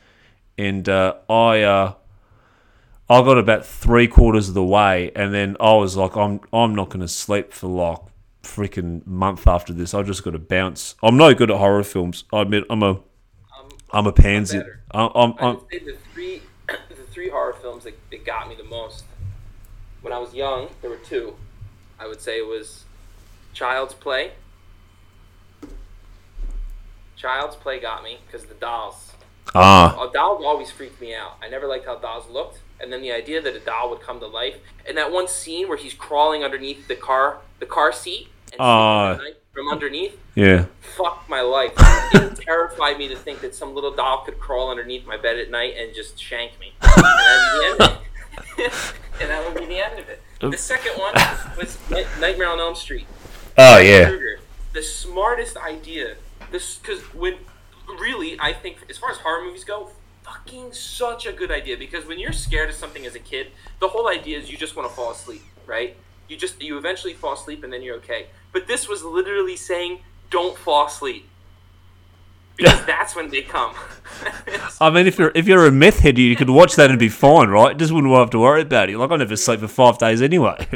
and uh, I uh, I got about three quarters of the way, and then I was like, I'm I'm not going to sleep for like freaking month after this. I just got to bounce. I'm no good at horror films. I admit, I'm a I'm a pansy. I'm, I'm, I'm, I'd say the three the three horror films that, that got me the most. When I was young, there were two. I would say it was Child's Play. Child's Play got me because the dolls. Ah. Dolls always freaked me out. I never liked how dolls looked. And then the idea that a doll would come to life. And that one scene where he's crawling underneath the car the car seat and uh, from underneath. Yeah. Fucked my life. It terrified me to think that some little doll could crawl underneath my bed at night and just shank me. And that'd be the end of it. And that would be the end of it. The second one was Nightmare on Elm Street. Oh, yeah. The smartest idea. This, because when really, I think as far as horror movies go, fucking such a good idea. Because when you're scared of something as a kid, the whole idea is you just want to fall asleep, right? You just you eventually fall asleep and then you're okay. But this was literally saying, don't fall asleep, because that's when they come. I mean, if you're if you're a meth head, you could watch that and be fine, right? Just wouldn't have to worry about it. Like I never sleep for five days anyway.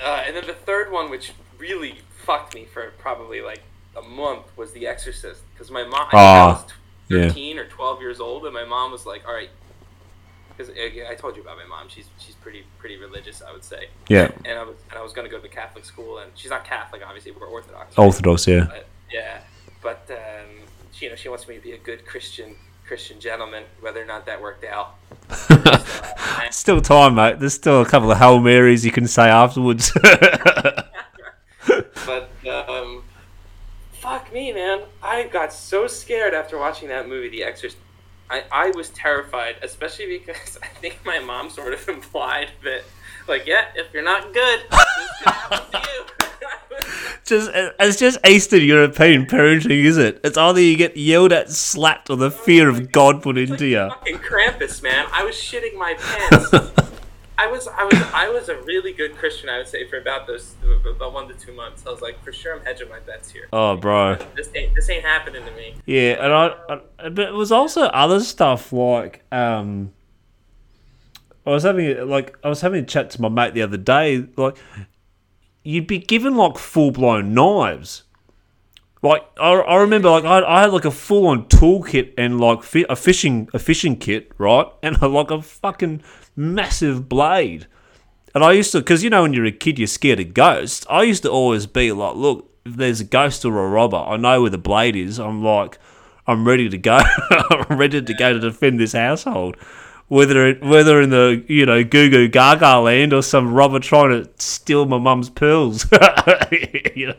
uh, and then the third one, which really fucked me for probably like. A month was The Exorcist, because my mom, I think I was thirteen yeah. or twelve years old, and my mom was like, all right, because I told you about my mom, she's she's pretty pretty religious, I would say. Yeah. And I was and I was going to go to Catholic school, and she's not Catholic, obviously, we're Orthodox. Orthodox, right? yeah. But, yeah, but um, she, you know, she wants me to be a good Christian Christian gentleman, whether or not that worked out. Still time, mate. There's still a couple of Hail Marys you can say afterwards. But, um... fuck me, man. I got so scared after watching that movie, The Exorcist. I, I was terrified, especially because I think my mom sort of implied that, like, yeah, if you're not good, it's going to happen to you. Just, it's just Eastern European parenting, is it? It's either you get yelled at, slapped, or the fear of God put into you. It's like fucking Krampus, man. I was shitting my pants. I was I was I was a really good Christian, I would say, for about those about one to two months. I was like, for sure, I'm hedging my bets here. Oh, bro, this ain't this ain't happening to me. Yeah, and I, I but it was also other stuff like um, I was having like I was having a chat to my mate the other day. Like, you'd be given like full blown knives. Like I, I remember, like I, I had like a full on toolkit and like fi- a fishing a fishing kit, right? And like a fucking massive blade. And I used to, because you know when you're a kid, you're scared of ghosts. I used to always be like, look, if there's a ghost or a robber, I know where the blade is. I'm like, I'm ready to go. I'm ready to go to defend this household. Whether it, whether in the, you know, Goo Goo Gaga land or some robber trying to steal my mum's pearls. You know?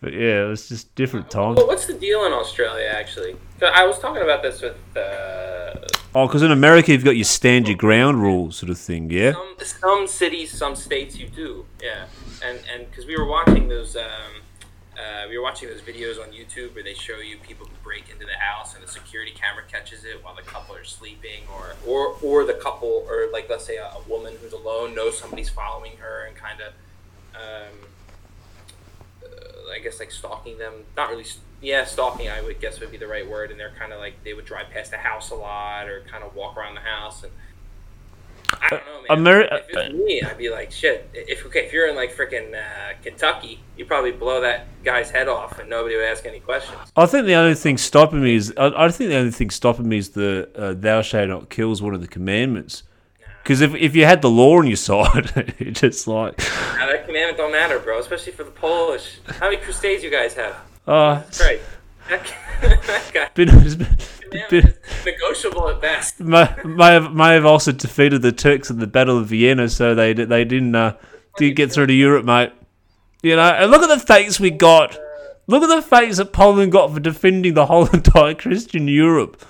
But yeah, it was just different times. Well, what's the deal in Australia, actually? I was talking about this with... Uh, oh, because in America, you've got your stand your ground rule sort of thing, yeah? Some, some cities, some states, you do, yeah. And and because we were watching those, um, uh, we were watching those videos on YouTube where they show you people who break into the house and the security camera catches it while the couple are sleeping, or or or the couple, or like let's say a, a woman who's alone knows somebody's following her and kind of. Um, I guess like stalking them, not really, yeah, stalking I would guess would be the right word, and they're kind of like, they would drive past the house a lot or kind of walk around the house, and I don't know, man. Ameri- if it was me, I'd be like, shit, if okay, if you're in like freaking uh, Kentucky, you probably blow that guy's head off and nobody would ask any questions. I think the only thing stopping me is, I, I think the only thing stopping me is the uh, thou shalt not kill is one of the commandments. Because if if you had the law on your side, it's just like... Now that commandment don't matter, bro, especially for the Polish. How many crusades you guys have? Uh, That's right. That, that guy. Been, been, Damn, negotiable at best. May, may, have, may have also defeated the Turks in the Battle of Vienna, so they they didn't uh, did get through to Europe, mate. You know, and look at the thanks we got. Look at the thanks that Poland got for defending the whole entire Christian Europe.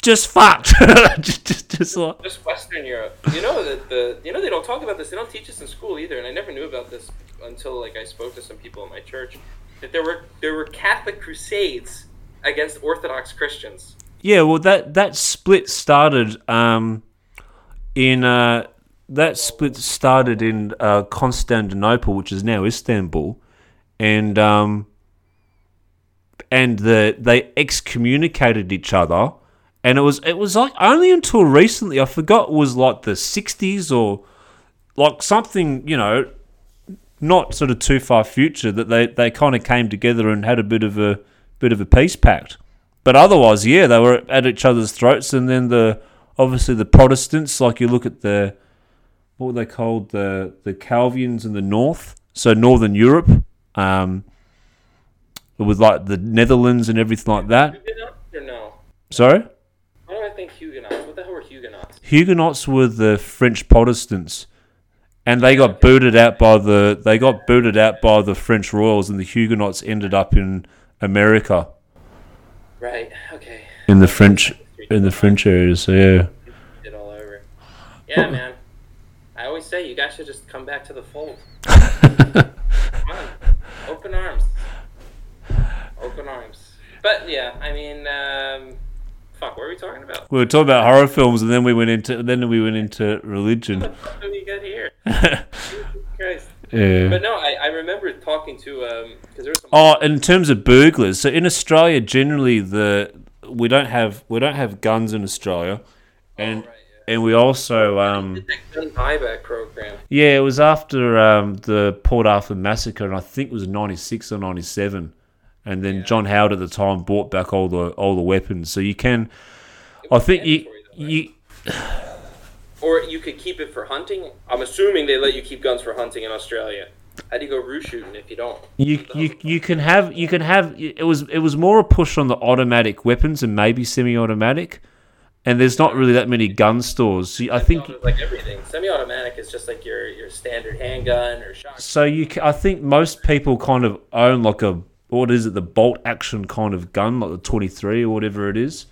Just fucked. just, just, just, like. Just Western Europe. You know that the you know they don't talk about this. They don't teach us in school either, and I never knew about this until like I spoke to some people in my church that there were there were Catholic crusades against Orthodox Christians. Yeah, well, that, that split started um, in uh, that split started in uh, Constantinople, which is now Istanbul, and um, and the they excommunicated each other. And it was it was like only until recently, I forgot, it was like the sixties or like something, you know, not sort of too far future, that they, they kind of came together and had a bit of a bit of a peace pact. But otherwise, yeah, they were at each other's throats. And then the obviously the Protestants, like you look at the what were they called the the Calvins in the north, so Northern Europe, um, with like the Netherlands and everything like that. Or no? Sorry. Why do I think Huguenots? What the hell were Huguenots? Huguenots were the French Protestants, and they got booted out by the they got booted out by the French royals, and the Huguenots ended up in America. Right. Okay. In the French, in the French areas, so yeah. It all over. Yeah, man. I always say you guys should just come back to the fold. Come on, open arms. Open arms. But yeah, I mean. Um, Fuck, what were we talking about? We were talking about horror films, and then we went into then we went into religion. What the fuck did we get here? Jesus Christ. Yeah. But no, I, I remember talking to um. Cause there was some oh, in terms of burglars, so in Australia, generally the we don't have we don't have guns in Australia, and oh, right, yeah. and we also um. Did that gun buyback program. Yeah, it was after um the Port Arthur massacre, and I think it was ninety-six or ninety-seven. And then yeah. John Howard at the time bought back all the all the weapons. So you can, I think you, though, right? you, or you could keep it for hunting. I'm assuming they let you keep guns for hunting in Australia. How do you go roo shooting if you don't? You you you can have you can have it was it was more a push on the automatic weapons and maybe semi-automatic. And there's not really that many gun stores. So I think like everything, semi-automatic is just like your your standard handgun or shotgun. So you, I think most people kind of own like a. What is it? The bolt action kind of gun, like the twenty-three or whatever it is.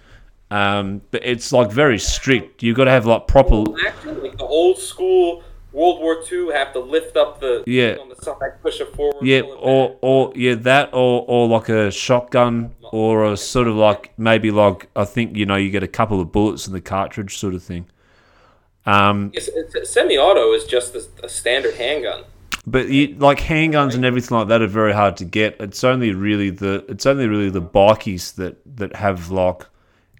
Um, but it's like very strict. You've got to have like proper. Actually, like the old school World War Two, have to lift up the yeah on the side, push it forward. Yeah, or back. or yeah that or or like a shotgun or a sort of like maybe like I think you know you get a couple of bullets in the cartridge sort of thing. Um, yes, semi-auto is just a, a standard handgun. But you, like handguns and everything like that are very hard to get. It's only really the it's only really the bikies that, that have like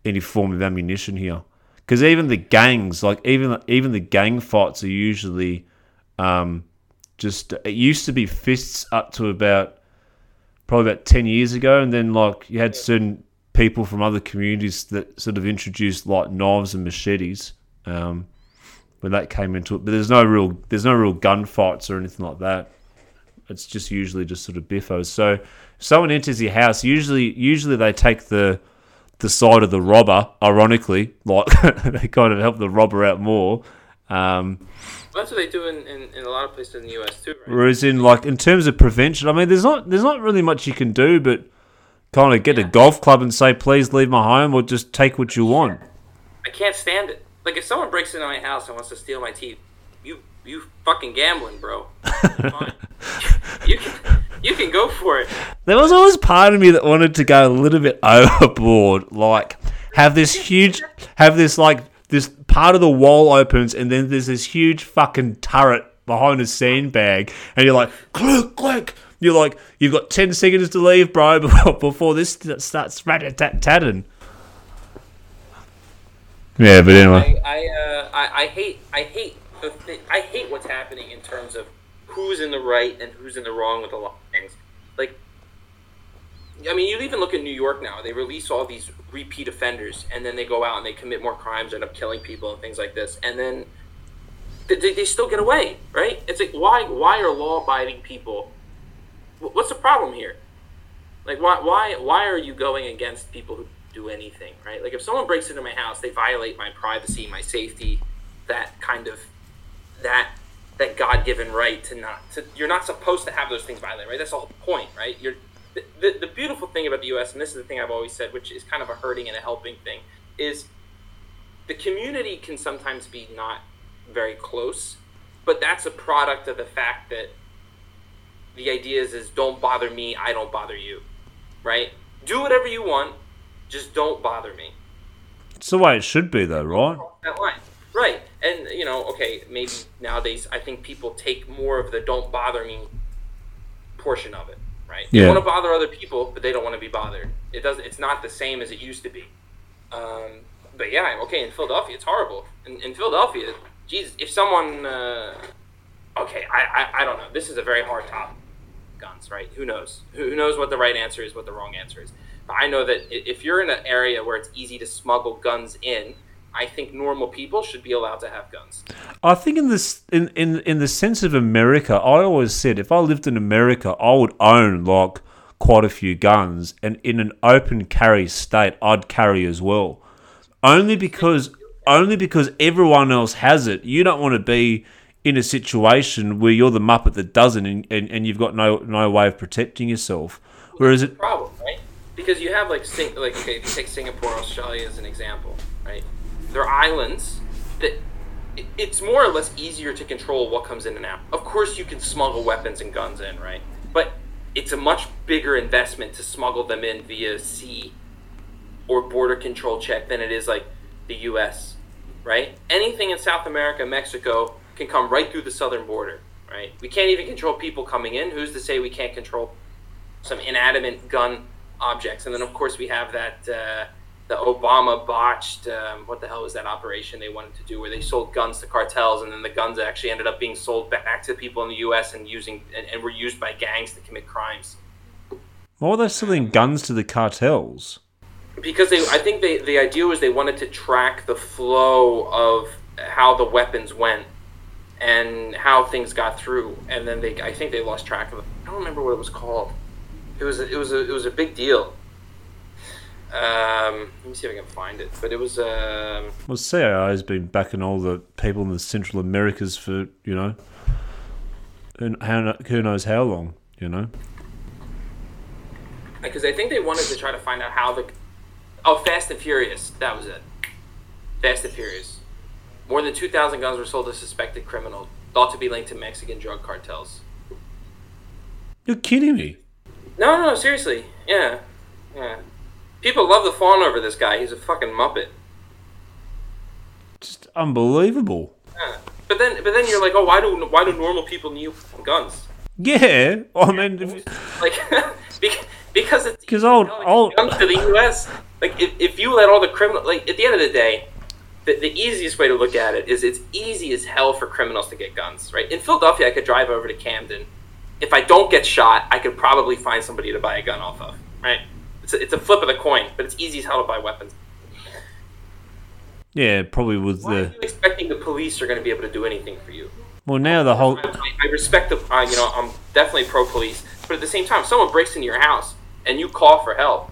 any form of ammunition here. Because even the gangs, like even even the gang fights are usually um, just. It used to be fists up to about probably about ten years ago, and then like you had certain people from other communities that sort of introduced like knives and machetes. Um, When that came into it, but there's no real there's no real gunfights or anything like that. It's just usually just sort of biffos. So if someone enters your house, usually usually they take the the side of the robber. Ironically, like they kind of help the robber out more. Um, well, that's what they do in, in, in a lot of places in the U S too. Right? Whereas in like in terms of prevention, I mean, there's not there's not really much you can do, but kind of get yeah. a golf club and say, please leave my home, or just take what you want. I can't stand it. Like, if someone breaks into my house and wants to steal my teeth, you you fucking gambling, bro. Fine. you, can, you can go for it. There was always part of me that wanted to go a little bit overboard, like have this huge, have this like, this part of the wall opens and then there's this huge fucking turret behind a sandbag and you're like, click, click. You're like, you've got ten seconds to leave, bro, before this starts rat-a-tat-tatting. Yeah, but anyway, I I, uh, I I hate I hate the thi- I hate what's happening in terms of who's in the right and who's in the wrong with a lot of things. Like, I mean, you even look at New York now; they release all these repeat offenders, and then they go out and they commit more crimes, end up killing people and things like this, and then they they still get away, right? It's like why why are law-abiding people? What's the problem here? Like why why why are you going against people who do anything, right? Like if someone breaks into my house, they violate my privacy, my safety, that kind of, that that God-given right to not, to, you're not supposed to have those things violated, right? That's the whole point, right? You're, the, the, the beautiful thing about the U S, and this is the thing I've always said, which is kind of a hurting and a helping thing, is the community can sometimes be not very close, but that's a product of the fact that the idea is, is don't bother me, I don't bother you, right? Do whatever you want, just don't bother me. It's the way it should be though, right? That line. Right. And, you know, okay, maybe nowadays I think people take more of the don't bother me portion of it, right? Yeah. They want to bother other people, but they don't want to be bothered. It doesn't. It's not the same as it used to be. Um, but, yeah, okay, in Philadelphia, it's horrible. In, in Philadelphia, geez, if someone uh, – okay, I, I, I don't know. This is a very hard topic. Guns, right? Who knows? Who knows what the right answer is, what the wrong answer is. But I know that if you're in an area where it's easy to smuggle guns in, I think normal people should be allowed to have guns. I think in this, in, in, in the sense of America, I always said if I lived in America, I would own like quite a few guns, and in an open carry state, I'd carry as well. Only because, only because everyone else has it. You don't want to be in a situation where you're the muppet that doesn't, and, and, and you've got no no way of protecting yourself. Whereas it problem, right? Because you have like Sing- like okay, take Singapore, Australia as an example, right? They're islands that it's more or less easier to control what comes in and out. Of course, you can smuggle weapons and guns in, right? But it's a much bigger investment to smuggle them in via sea or border control check than it is like the U S, right? Anything in South America, Mexico can come right through the southern border, right? We can't even control people coming in. Who's to say we can't control some inanimate gun objects? And then, of course, we have that... Uh, the Obama botched, um, what the hell was that operation they wanted to do where they sold guns to cartels, and then the guns actually ended up being sold back to people in the U S and using and, and were used by gangs to commit crimes. Why were they selling guns to the cartels? Because they, I think they, the idea was they wanted to track the flow of how the weapons went and how things got through, and then they, I think they lost track of it. I don't remember what it was called. It was a, it was a, it was a big deal. Um, let me see if I can find it. But it was. Um... Well, C I A has been backing all the people in the Central Americas for, you know, who knows how long, you know? Because I think they wanted to try to find out how the. Oh, Fast and Furious. That was it. Fast and Furious. More than two thousand guns were sold to suspected criminals, thought to be linked to Mexican drug cartels. You're kidding me. No, no, seriously. Yeah. Yeah. People love the fawn over this guy. He's a fucking muppet. Just unbelievable. Yeah. But then, but then you're like, oh, why do why do normal people need guns? Yeah, I mean, if... like because it's because old you know, like, old guns to the U S. Like if, if you let all the criminals, like at the end of the day, the, the easiest way to look at it is it's easy as hell for criminals to get guns, right? In Philadelphia, I could drive over to Camden. If I don't get shot, I could probably find somebody to buy a gun off of, right? It's a, it's a flip of the coin, but it's easy as hell to buy weapons. Yeah, probably with Why the... Why are you expecting the police are going to be able to do anything for you? Well, now the whole... I, I respect the... Uh, you know, I'm definitely pro-police, but at the same time, if someone breaks into your house and you call for help,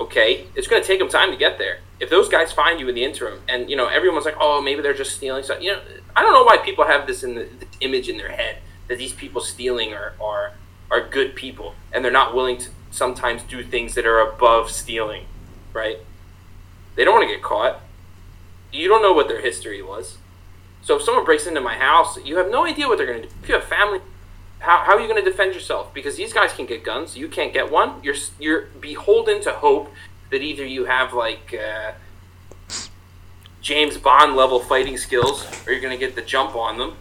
okay, it's going to take them time to get there. If those guys find you in the interim, and, you know, everyone's like, oh, maybe they're just stealing stuff. You know, I don't know why people have this in the this image in their head that these people stealing are, are, are good people, and they're not willing to sometimes do things that are above stealing, right? They don't want to get caught. You don't know what their history was. So if someone breaks into my house, you have no idea what they're going to do. If you have family, how, how are you going to defend yourself? Because these guys can get guns. You can't get one. You're you're beholden to hope that either you have, like, uh, James Bond-level fighting skills, or you're going to get the jump on them.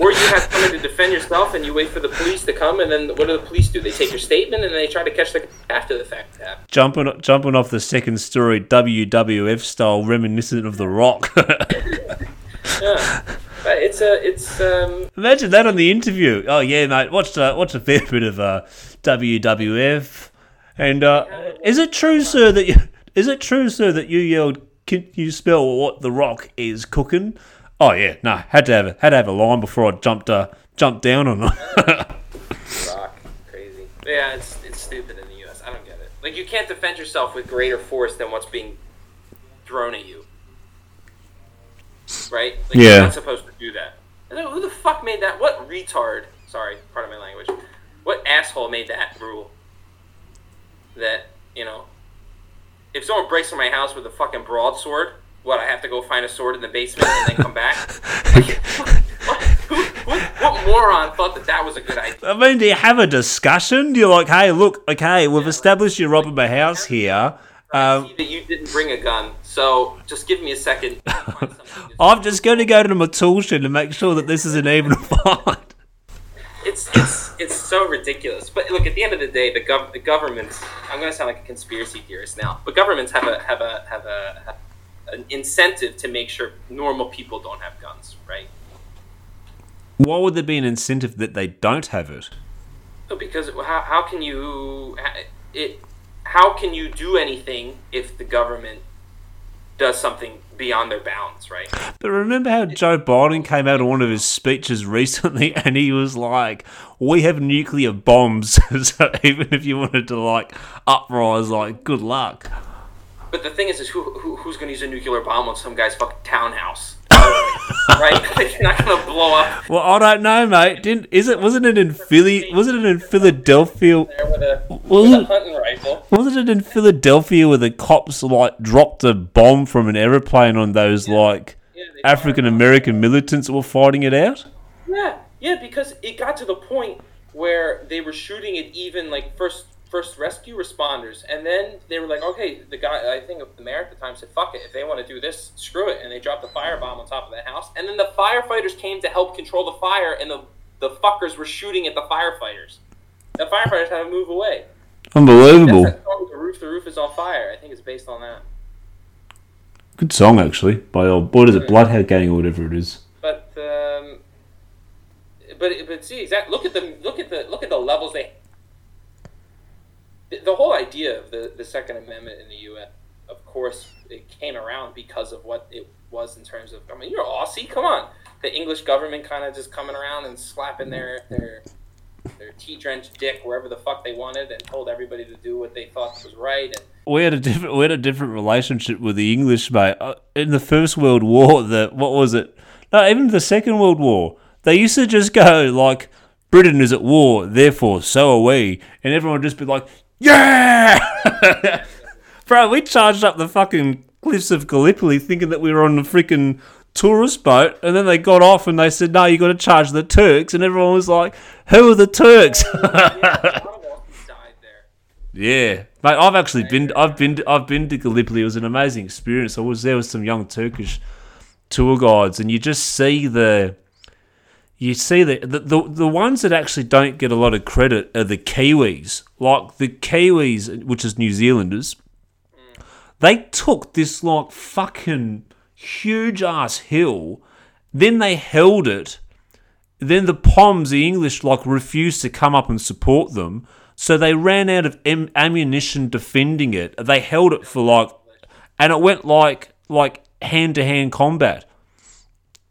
Or you have something to defend yourself, and you wait for the police to come, and then what do the police do? They take your statement, and they try to catch the after the fact. Jumping, jumping off the second story, W W F style, reminiscent of The Rock. Yeah, but it's a, it's. Um... Imagine that on the interview. Oh yeah, mate. Watched, uh, watched a fair bit of uh, W W F, and uh, is it true, sir, that you, is it true, sir, that you yelled, "Can you spell what The Rock is cooking"? Oh yeah, no, had to have a, had to have a line before I jumped uh, jumped down on them. Rock, crazy. Yeah, it's it's stupid in the U S. I don't get it. Like, you can't defend yourself with greater force than what's being thrown at you. Right? Like, yeah. You're not supposed to do that. And then, who the fuck made that? What retard? Sorry, pardon my language. What asshole made that rule? That, you know, if someone breaks into my house with a fucking broadsword, what, I have to go find a sword in the basement and then come back? Like, what, what, who, what, what moron thought that that was a good idea? I mean, do you have a discussion? You're like, hey, look, okay, we've yeah, established you're robbing my house here. Um, I see that you didn't bring a gun, so just give me a second. I'm just going to go to my tool shed to make sure that this is an even fight. It's it's it's so ridiculous. But look, at the end of the day, the gov the governments. I'm going to sound like a conspiracy theorist now, but governments have a have a have a have an incentive to make sure normal people don't have guns, right? Why would there be an incentive that they don't have it? Because how how can you it how can you do anything if the government does something beyond their bounds, right? But remember how Joe Biden came out in one of his speeches recently and he was like, we have nuclear bombs, so even if you wanted to, like, uprise, like, good luck. But the thing is, is who, who who's going to use a nuclear bomb on some guy's fucking townhouse? Right? It's not going to blow up. Well, I don't know, mate. Didn't is it? Wasn't it in Philly? Wasn't it in Philadelphia? With a, with a hunting rifle. Wasn't it in Philadelphia where the cops like dropped a bomb from an airplane on those yeah. like yeah, African American militants that were fighting it out? Yeah, yeah, because it got to the point where they were shooting at even like first. First rescue responders, and then they were like, okay, the guy, I think the mayor at the time said, fuck it, if they want to do this, screw it, and they dropped a firebomb on top of that house, and then the firefighters came to help control the fire, and the, the fuckers were shooting at the firefighters. The firefighters had to move away. Unbelievable. That's that song, the roof, the roof is on fire. I think it's based on that. Good song, actually, by, old, what is it, Bloodhead Gang or whatever it is. But, um, but, but see, exactly, look at the, look at the, look at the levels they... The whole idea of the, the Second Amendment in the U S, of course, it came around because of what it was in terms of, I mean, you're Aussie, come on. The English government kind of just coming around and slapping their their, their tea-drenched dick wherever the fuck they wanted and told everybody to do what they thought was right. And we had a different we had a different relationship with the English, mate. In the First World War, the what was it? No, even the Second World War, they used to just go like, Britain is at war, therefore so are we. And everyone would just be like, yeah! Bro, we charged up the fucking cliffs of Gallipoli thinking that we were on a freaking tourist boat, and then they got off and they said, no, you got to charge the Turks, and everyone was like, who are the Turks? Yeah. Mate, I've actually been I've been I've been to Gallipoli. It was an amazing experience. I was there with some young Turkish tour guides, and you just see the You see, the, the the ones that actually don't get a lot of credit are the Kiwis. Like, the Kiwis, which is New Zealanders, mm. they took this, like, fucking huge-ass hill, then they held it, then the Poms, the English, like, refused to come up and support them, so they ran out of am- ammunition defending it. They held it for, like, and it went, like, like hand-to-hand combat.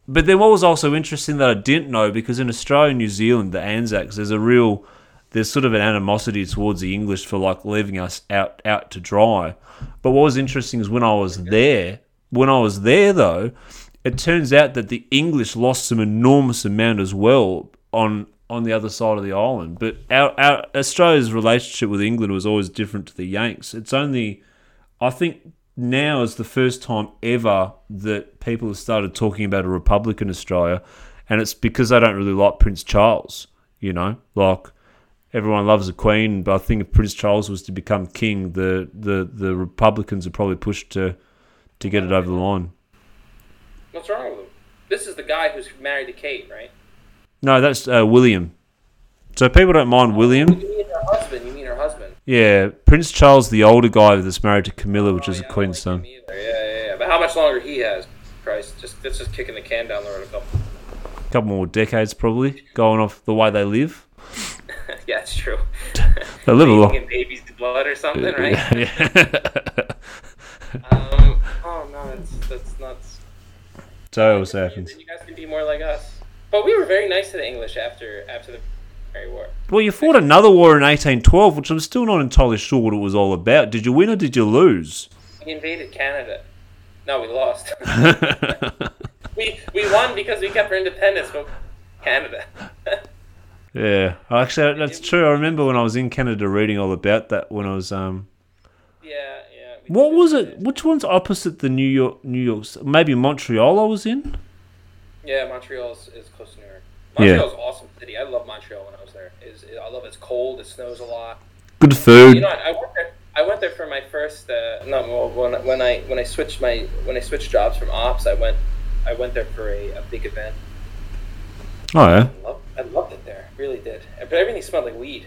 But then what was also interesting that I didn't know, because in Australia and New Zealand, the Anzacs, there's a real, there's sort of an animosity towards the English for, like, leaving us out, out to dry. But what was interesting is when I was there, when I was there, though, it turns out that the English lost some enormous amount as well on on the other side of the island. But our, our Australia's relationship with England was always different to the Yanks. It's only, I think... Now is the first time ever that people have started talking about a republic in Australia, and it's because they don't really like Prince Charles, you know? Like, everyone loves a queen, but I think if Prince Charles was to become king, the, the, the Republicans would probably push to, to get it over the line. What's wrong with him? This is the guy who's married to Kate, right? No, that's uh, William. So people don't mind William. You mean her husband, you mean her husband. Yeah, Prince Charles, the older guy that's married to Camilla, which oh, is yeah, a queen's son. Like yeah, yeah, yeah. But how much longer he has, Christ. Just, that's just kicking the can down the road a couple. A couple more decades, probably, going off the way they live. Yeah, it's true. They live a lot. Bathing in baby's blood or something, yeah, right? Yeah. um, oh, no, that's, that's nuts. So it always happens. You guys can be more like us. But we were very nice to the English after after the War. Well, you fought another war in eighteen twelve, which I'm still not entirely sure what it was all about. Did you win or did you lose? We invaded Canada. No, we lost. we we won because we kept our independence from Canada. Yeah, actually, that's true. I remember when I was in Canada reading all about that when I was... um. Yeah, yeah. What was it? Which one's opposite the New York... New York? Maybe Montreal I was in? Yeah, Montreal is, is close to New York. Montreal's yeah. an awesome city. I loved Montreal when I was there. It's, it, I love it. It's cold. It snows a lot. Good food. You know, I went there. I went there for my first. Uh, no, when when I when I switched my when I switched jobs from ops, I went I went there for a, a big event. Oh yeah. I loved, I loved it there. Really did. But everything smelled like weed.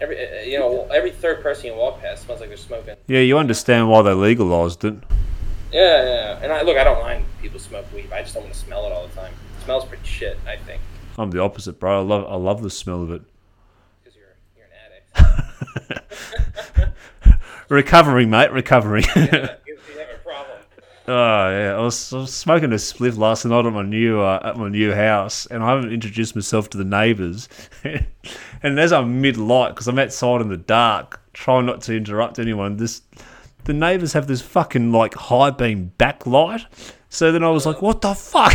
Every you know every third person you walk past smells like they're smoking. Yeah, you understand why they legalized it. Yeah, yeah. And I look, I don't mind people smoke weed. But I just don't want to smell it all the time. It smells pretty shit, I think. I'm the opposite, bro. I love I love the smell of it. Because you're you're an addict. Recovering, mate. Recovering. Yeah, you have a problem. Oh yeah, I was, I was smoking a spliff last night at my new uh, at my new house, and I haven't introduced myself to the neighbours. And as I'm mid-light, because I'm outside in the dark, trying not to interrupt anyone. This the neighbours have this fucking like high beam backlight. So then I was like, "What the fuck?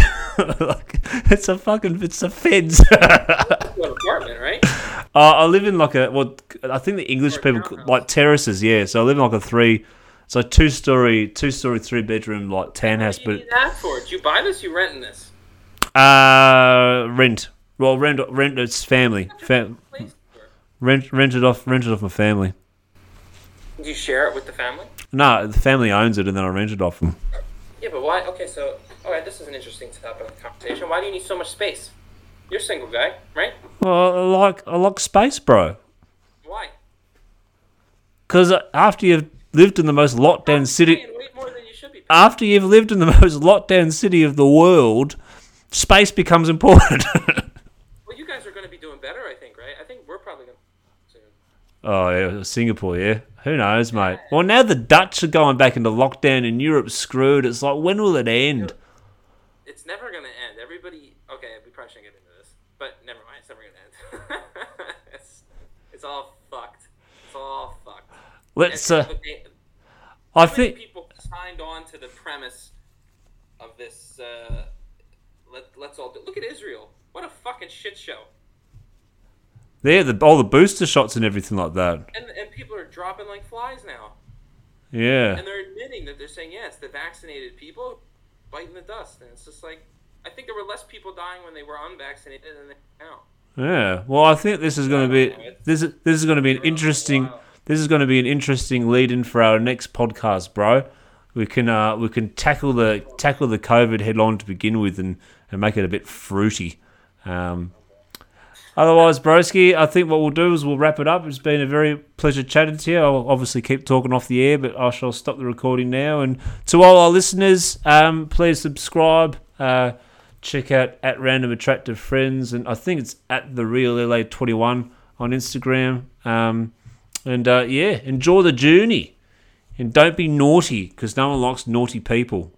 Like, it's a fucking, it's a fence." Your apartment, right? Uh, I live in like a, well, I think the English people townhouse. Like terraces, yeah. So I live in like a three, so like two story, two story, three bedroom like townhouse. What did you but do that for? Did you buy this? You renting this? Uh, rent. Well, rent, rent. It's family. Fam- rent, rent it off, rent it off my family. Did you share it with the family? No, the family owns it, and then I rent it off them. Yeah, but why? Okay, so, all right, this is an interesting topic of conversation. Why do you need so much space? You're a single guy, right? Well, I like, I like space, bro. Why? Because after you've lived in the most lockdown city... More than you should be. After you've lived in the most lockdown city of the world, space becomes important. Well, you guys are going to be doing better, I think, right? I think we're probably going to... Oh, yeah, Singapore, yeah. Who knows, mate? Well, now the Dutch are going back into lockdown and Europe's screwed. It's like, when will it end? It's never going to end. Everybody... Okay, we probably shouldn't get into this. But never mind, it's never going to end. it's, it's all fucked. It's all fucked. Let's... Uh, okay. I think... people signed on to the premise of this... Uh, let, let's all do... Look at Israel. What a fucking shit show. Yeah, the, all the booster shots and everything like that. And, and people are dropping like flies now. Yeah. And they're admitting that they're saying, yes, the vaccinated people biting the dust. And it's just like, I think there were less people dying when they were unvaccinated than they are now. Yeah. Well, I think this is going to be this is this is going to be an interesting this is going to be an interesting lead in for our next podcast, bro. We can uh, we can tackle the tackle the COVID head on to begin with and, and make it a bit fruity. Um Otherwise, broski, I think what we'll do is we'll wrap it up. It's been a very pleasure chatting to you. I'll obviously keep talking off the air, but I shall stop the recording now. And to all our listeners, um, please subscribe. Uh, check out at Random Attractive Friends. And I think it's at The Real L A twenty-one on Instagram. Um, and, uh, yeah, enjoy the journey. And don't be naughty, because no one likes naughty people.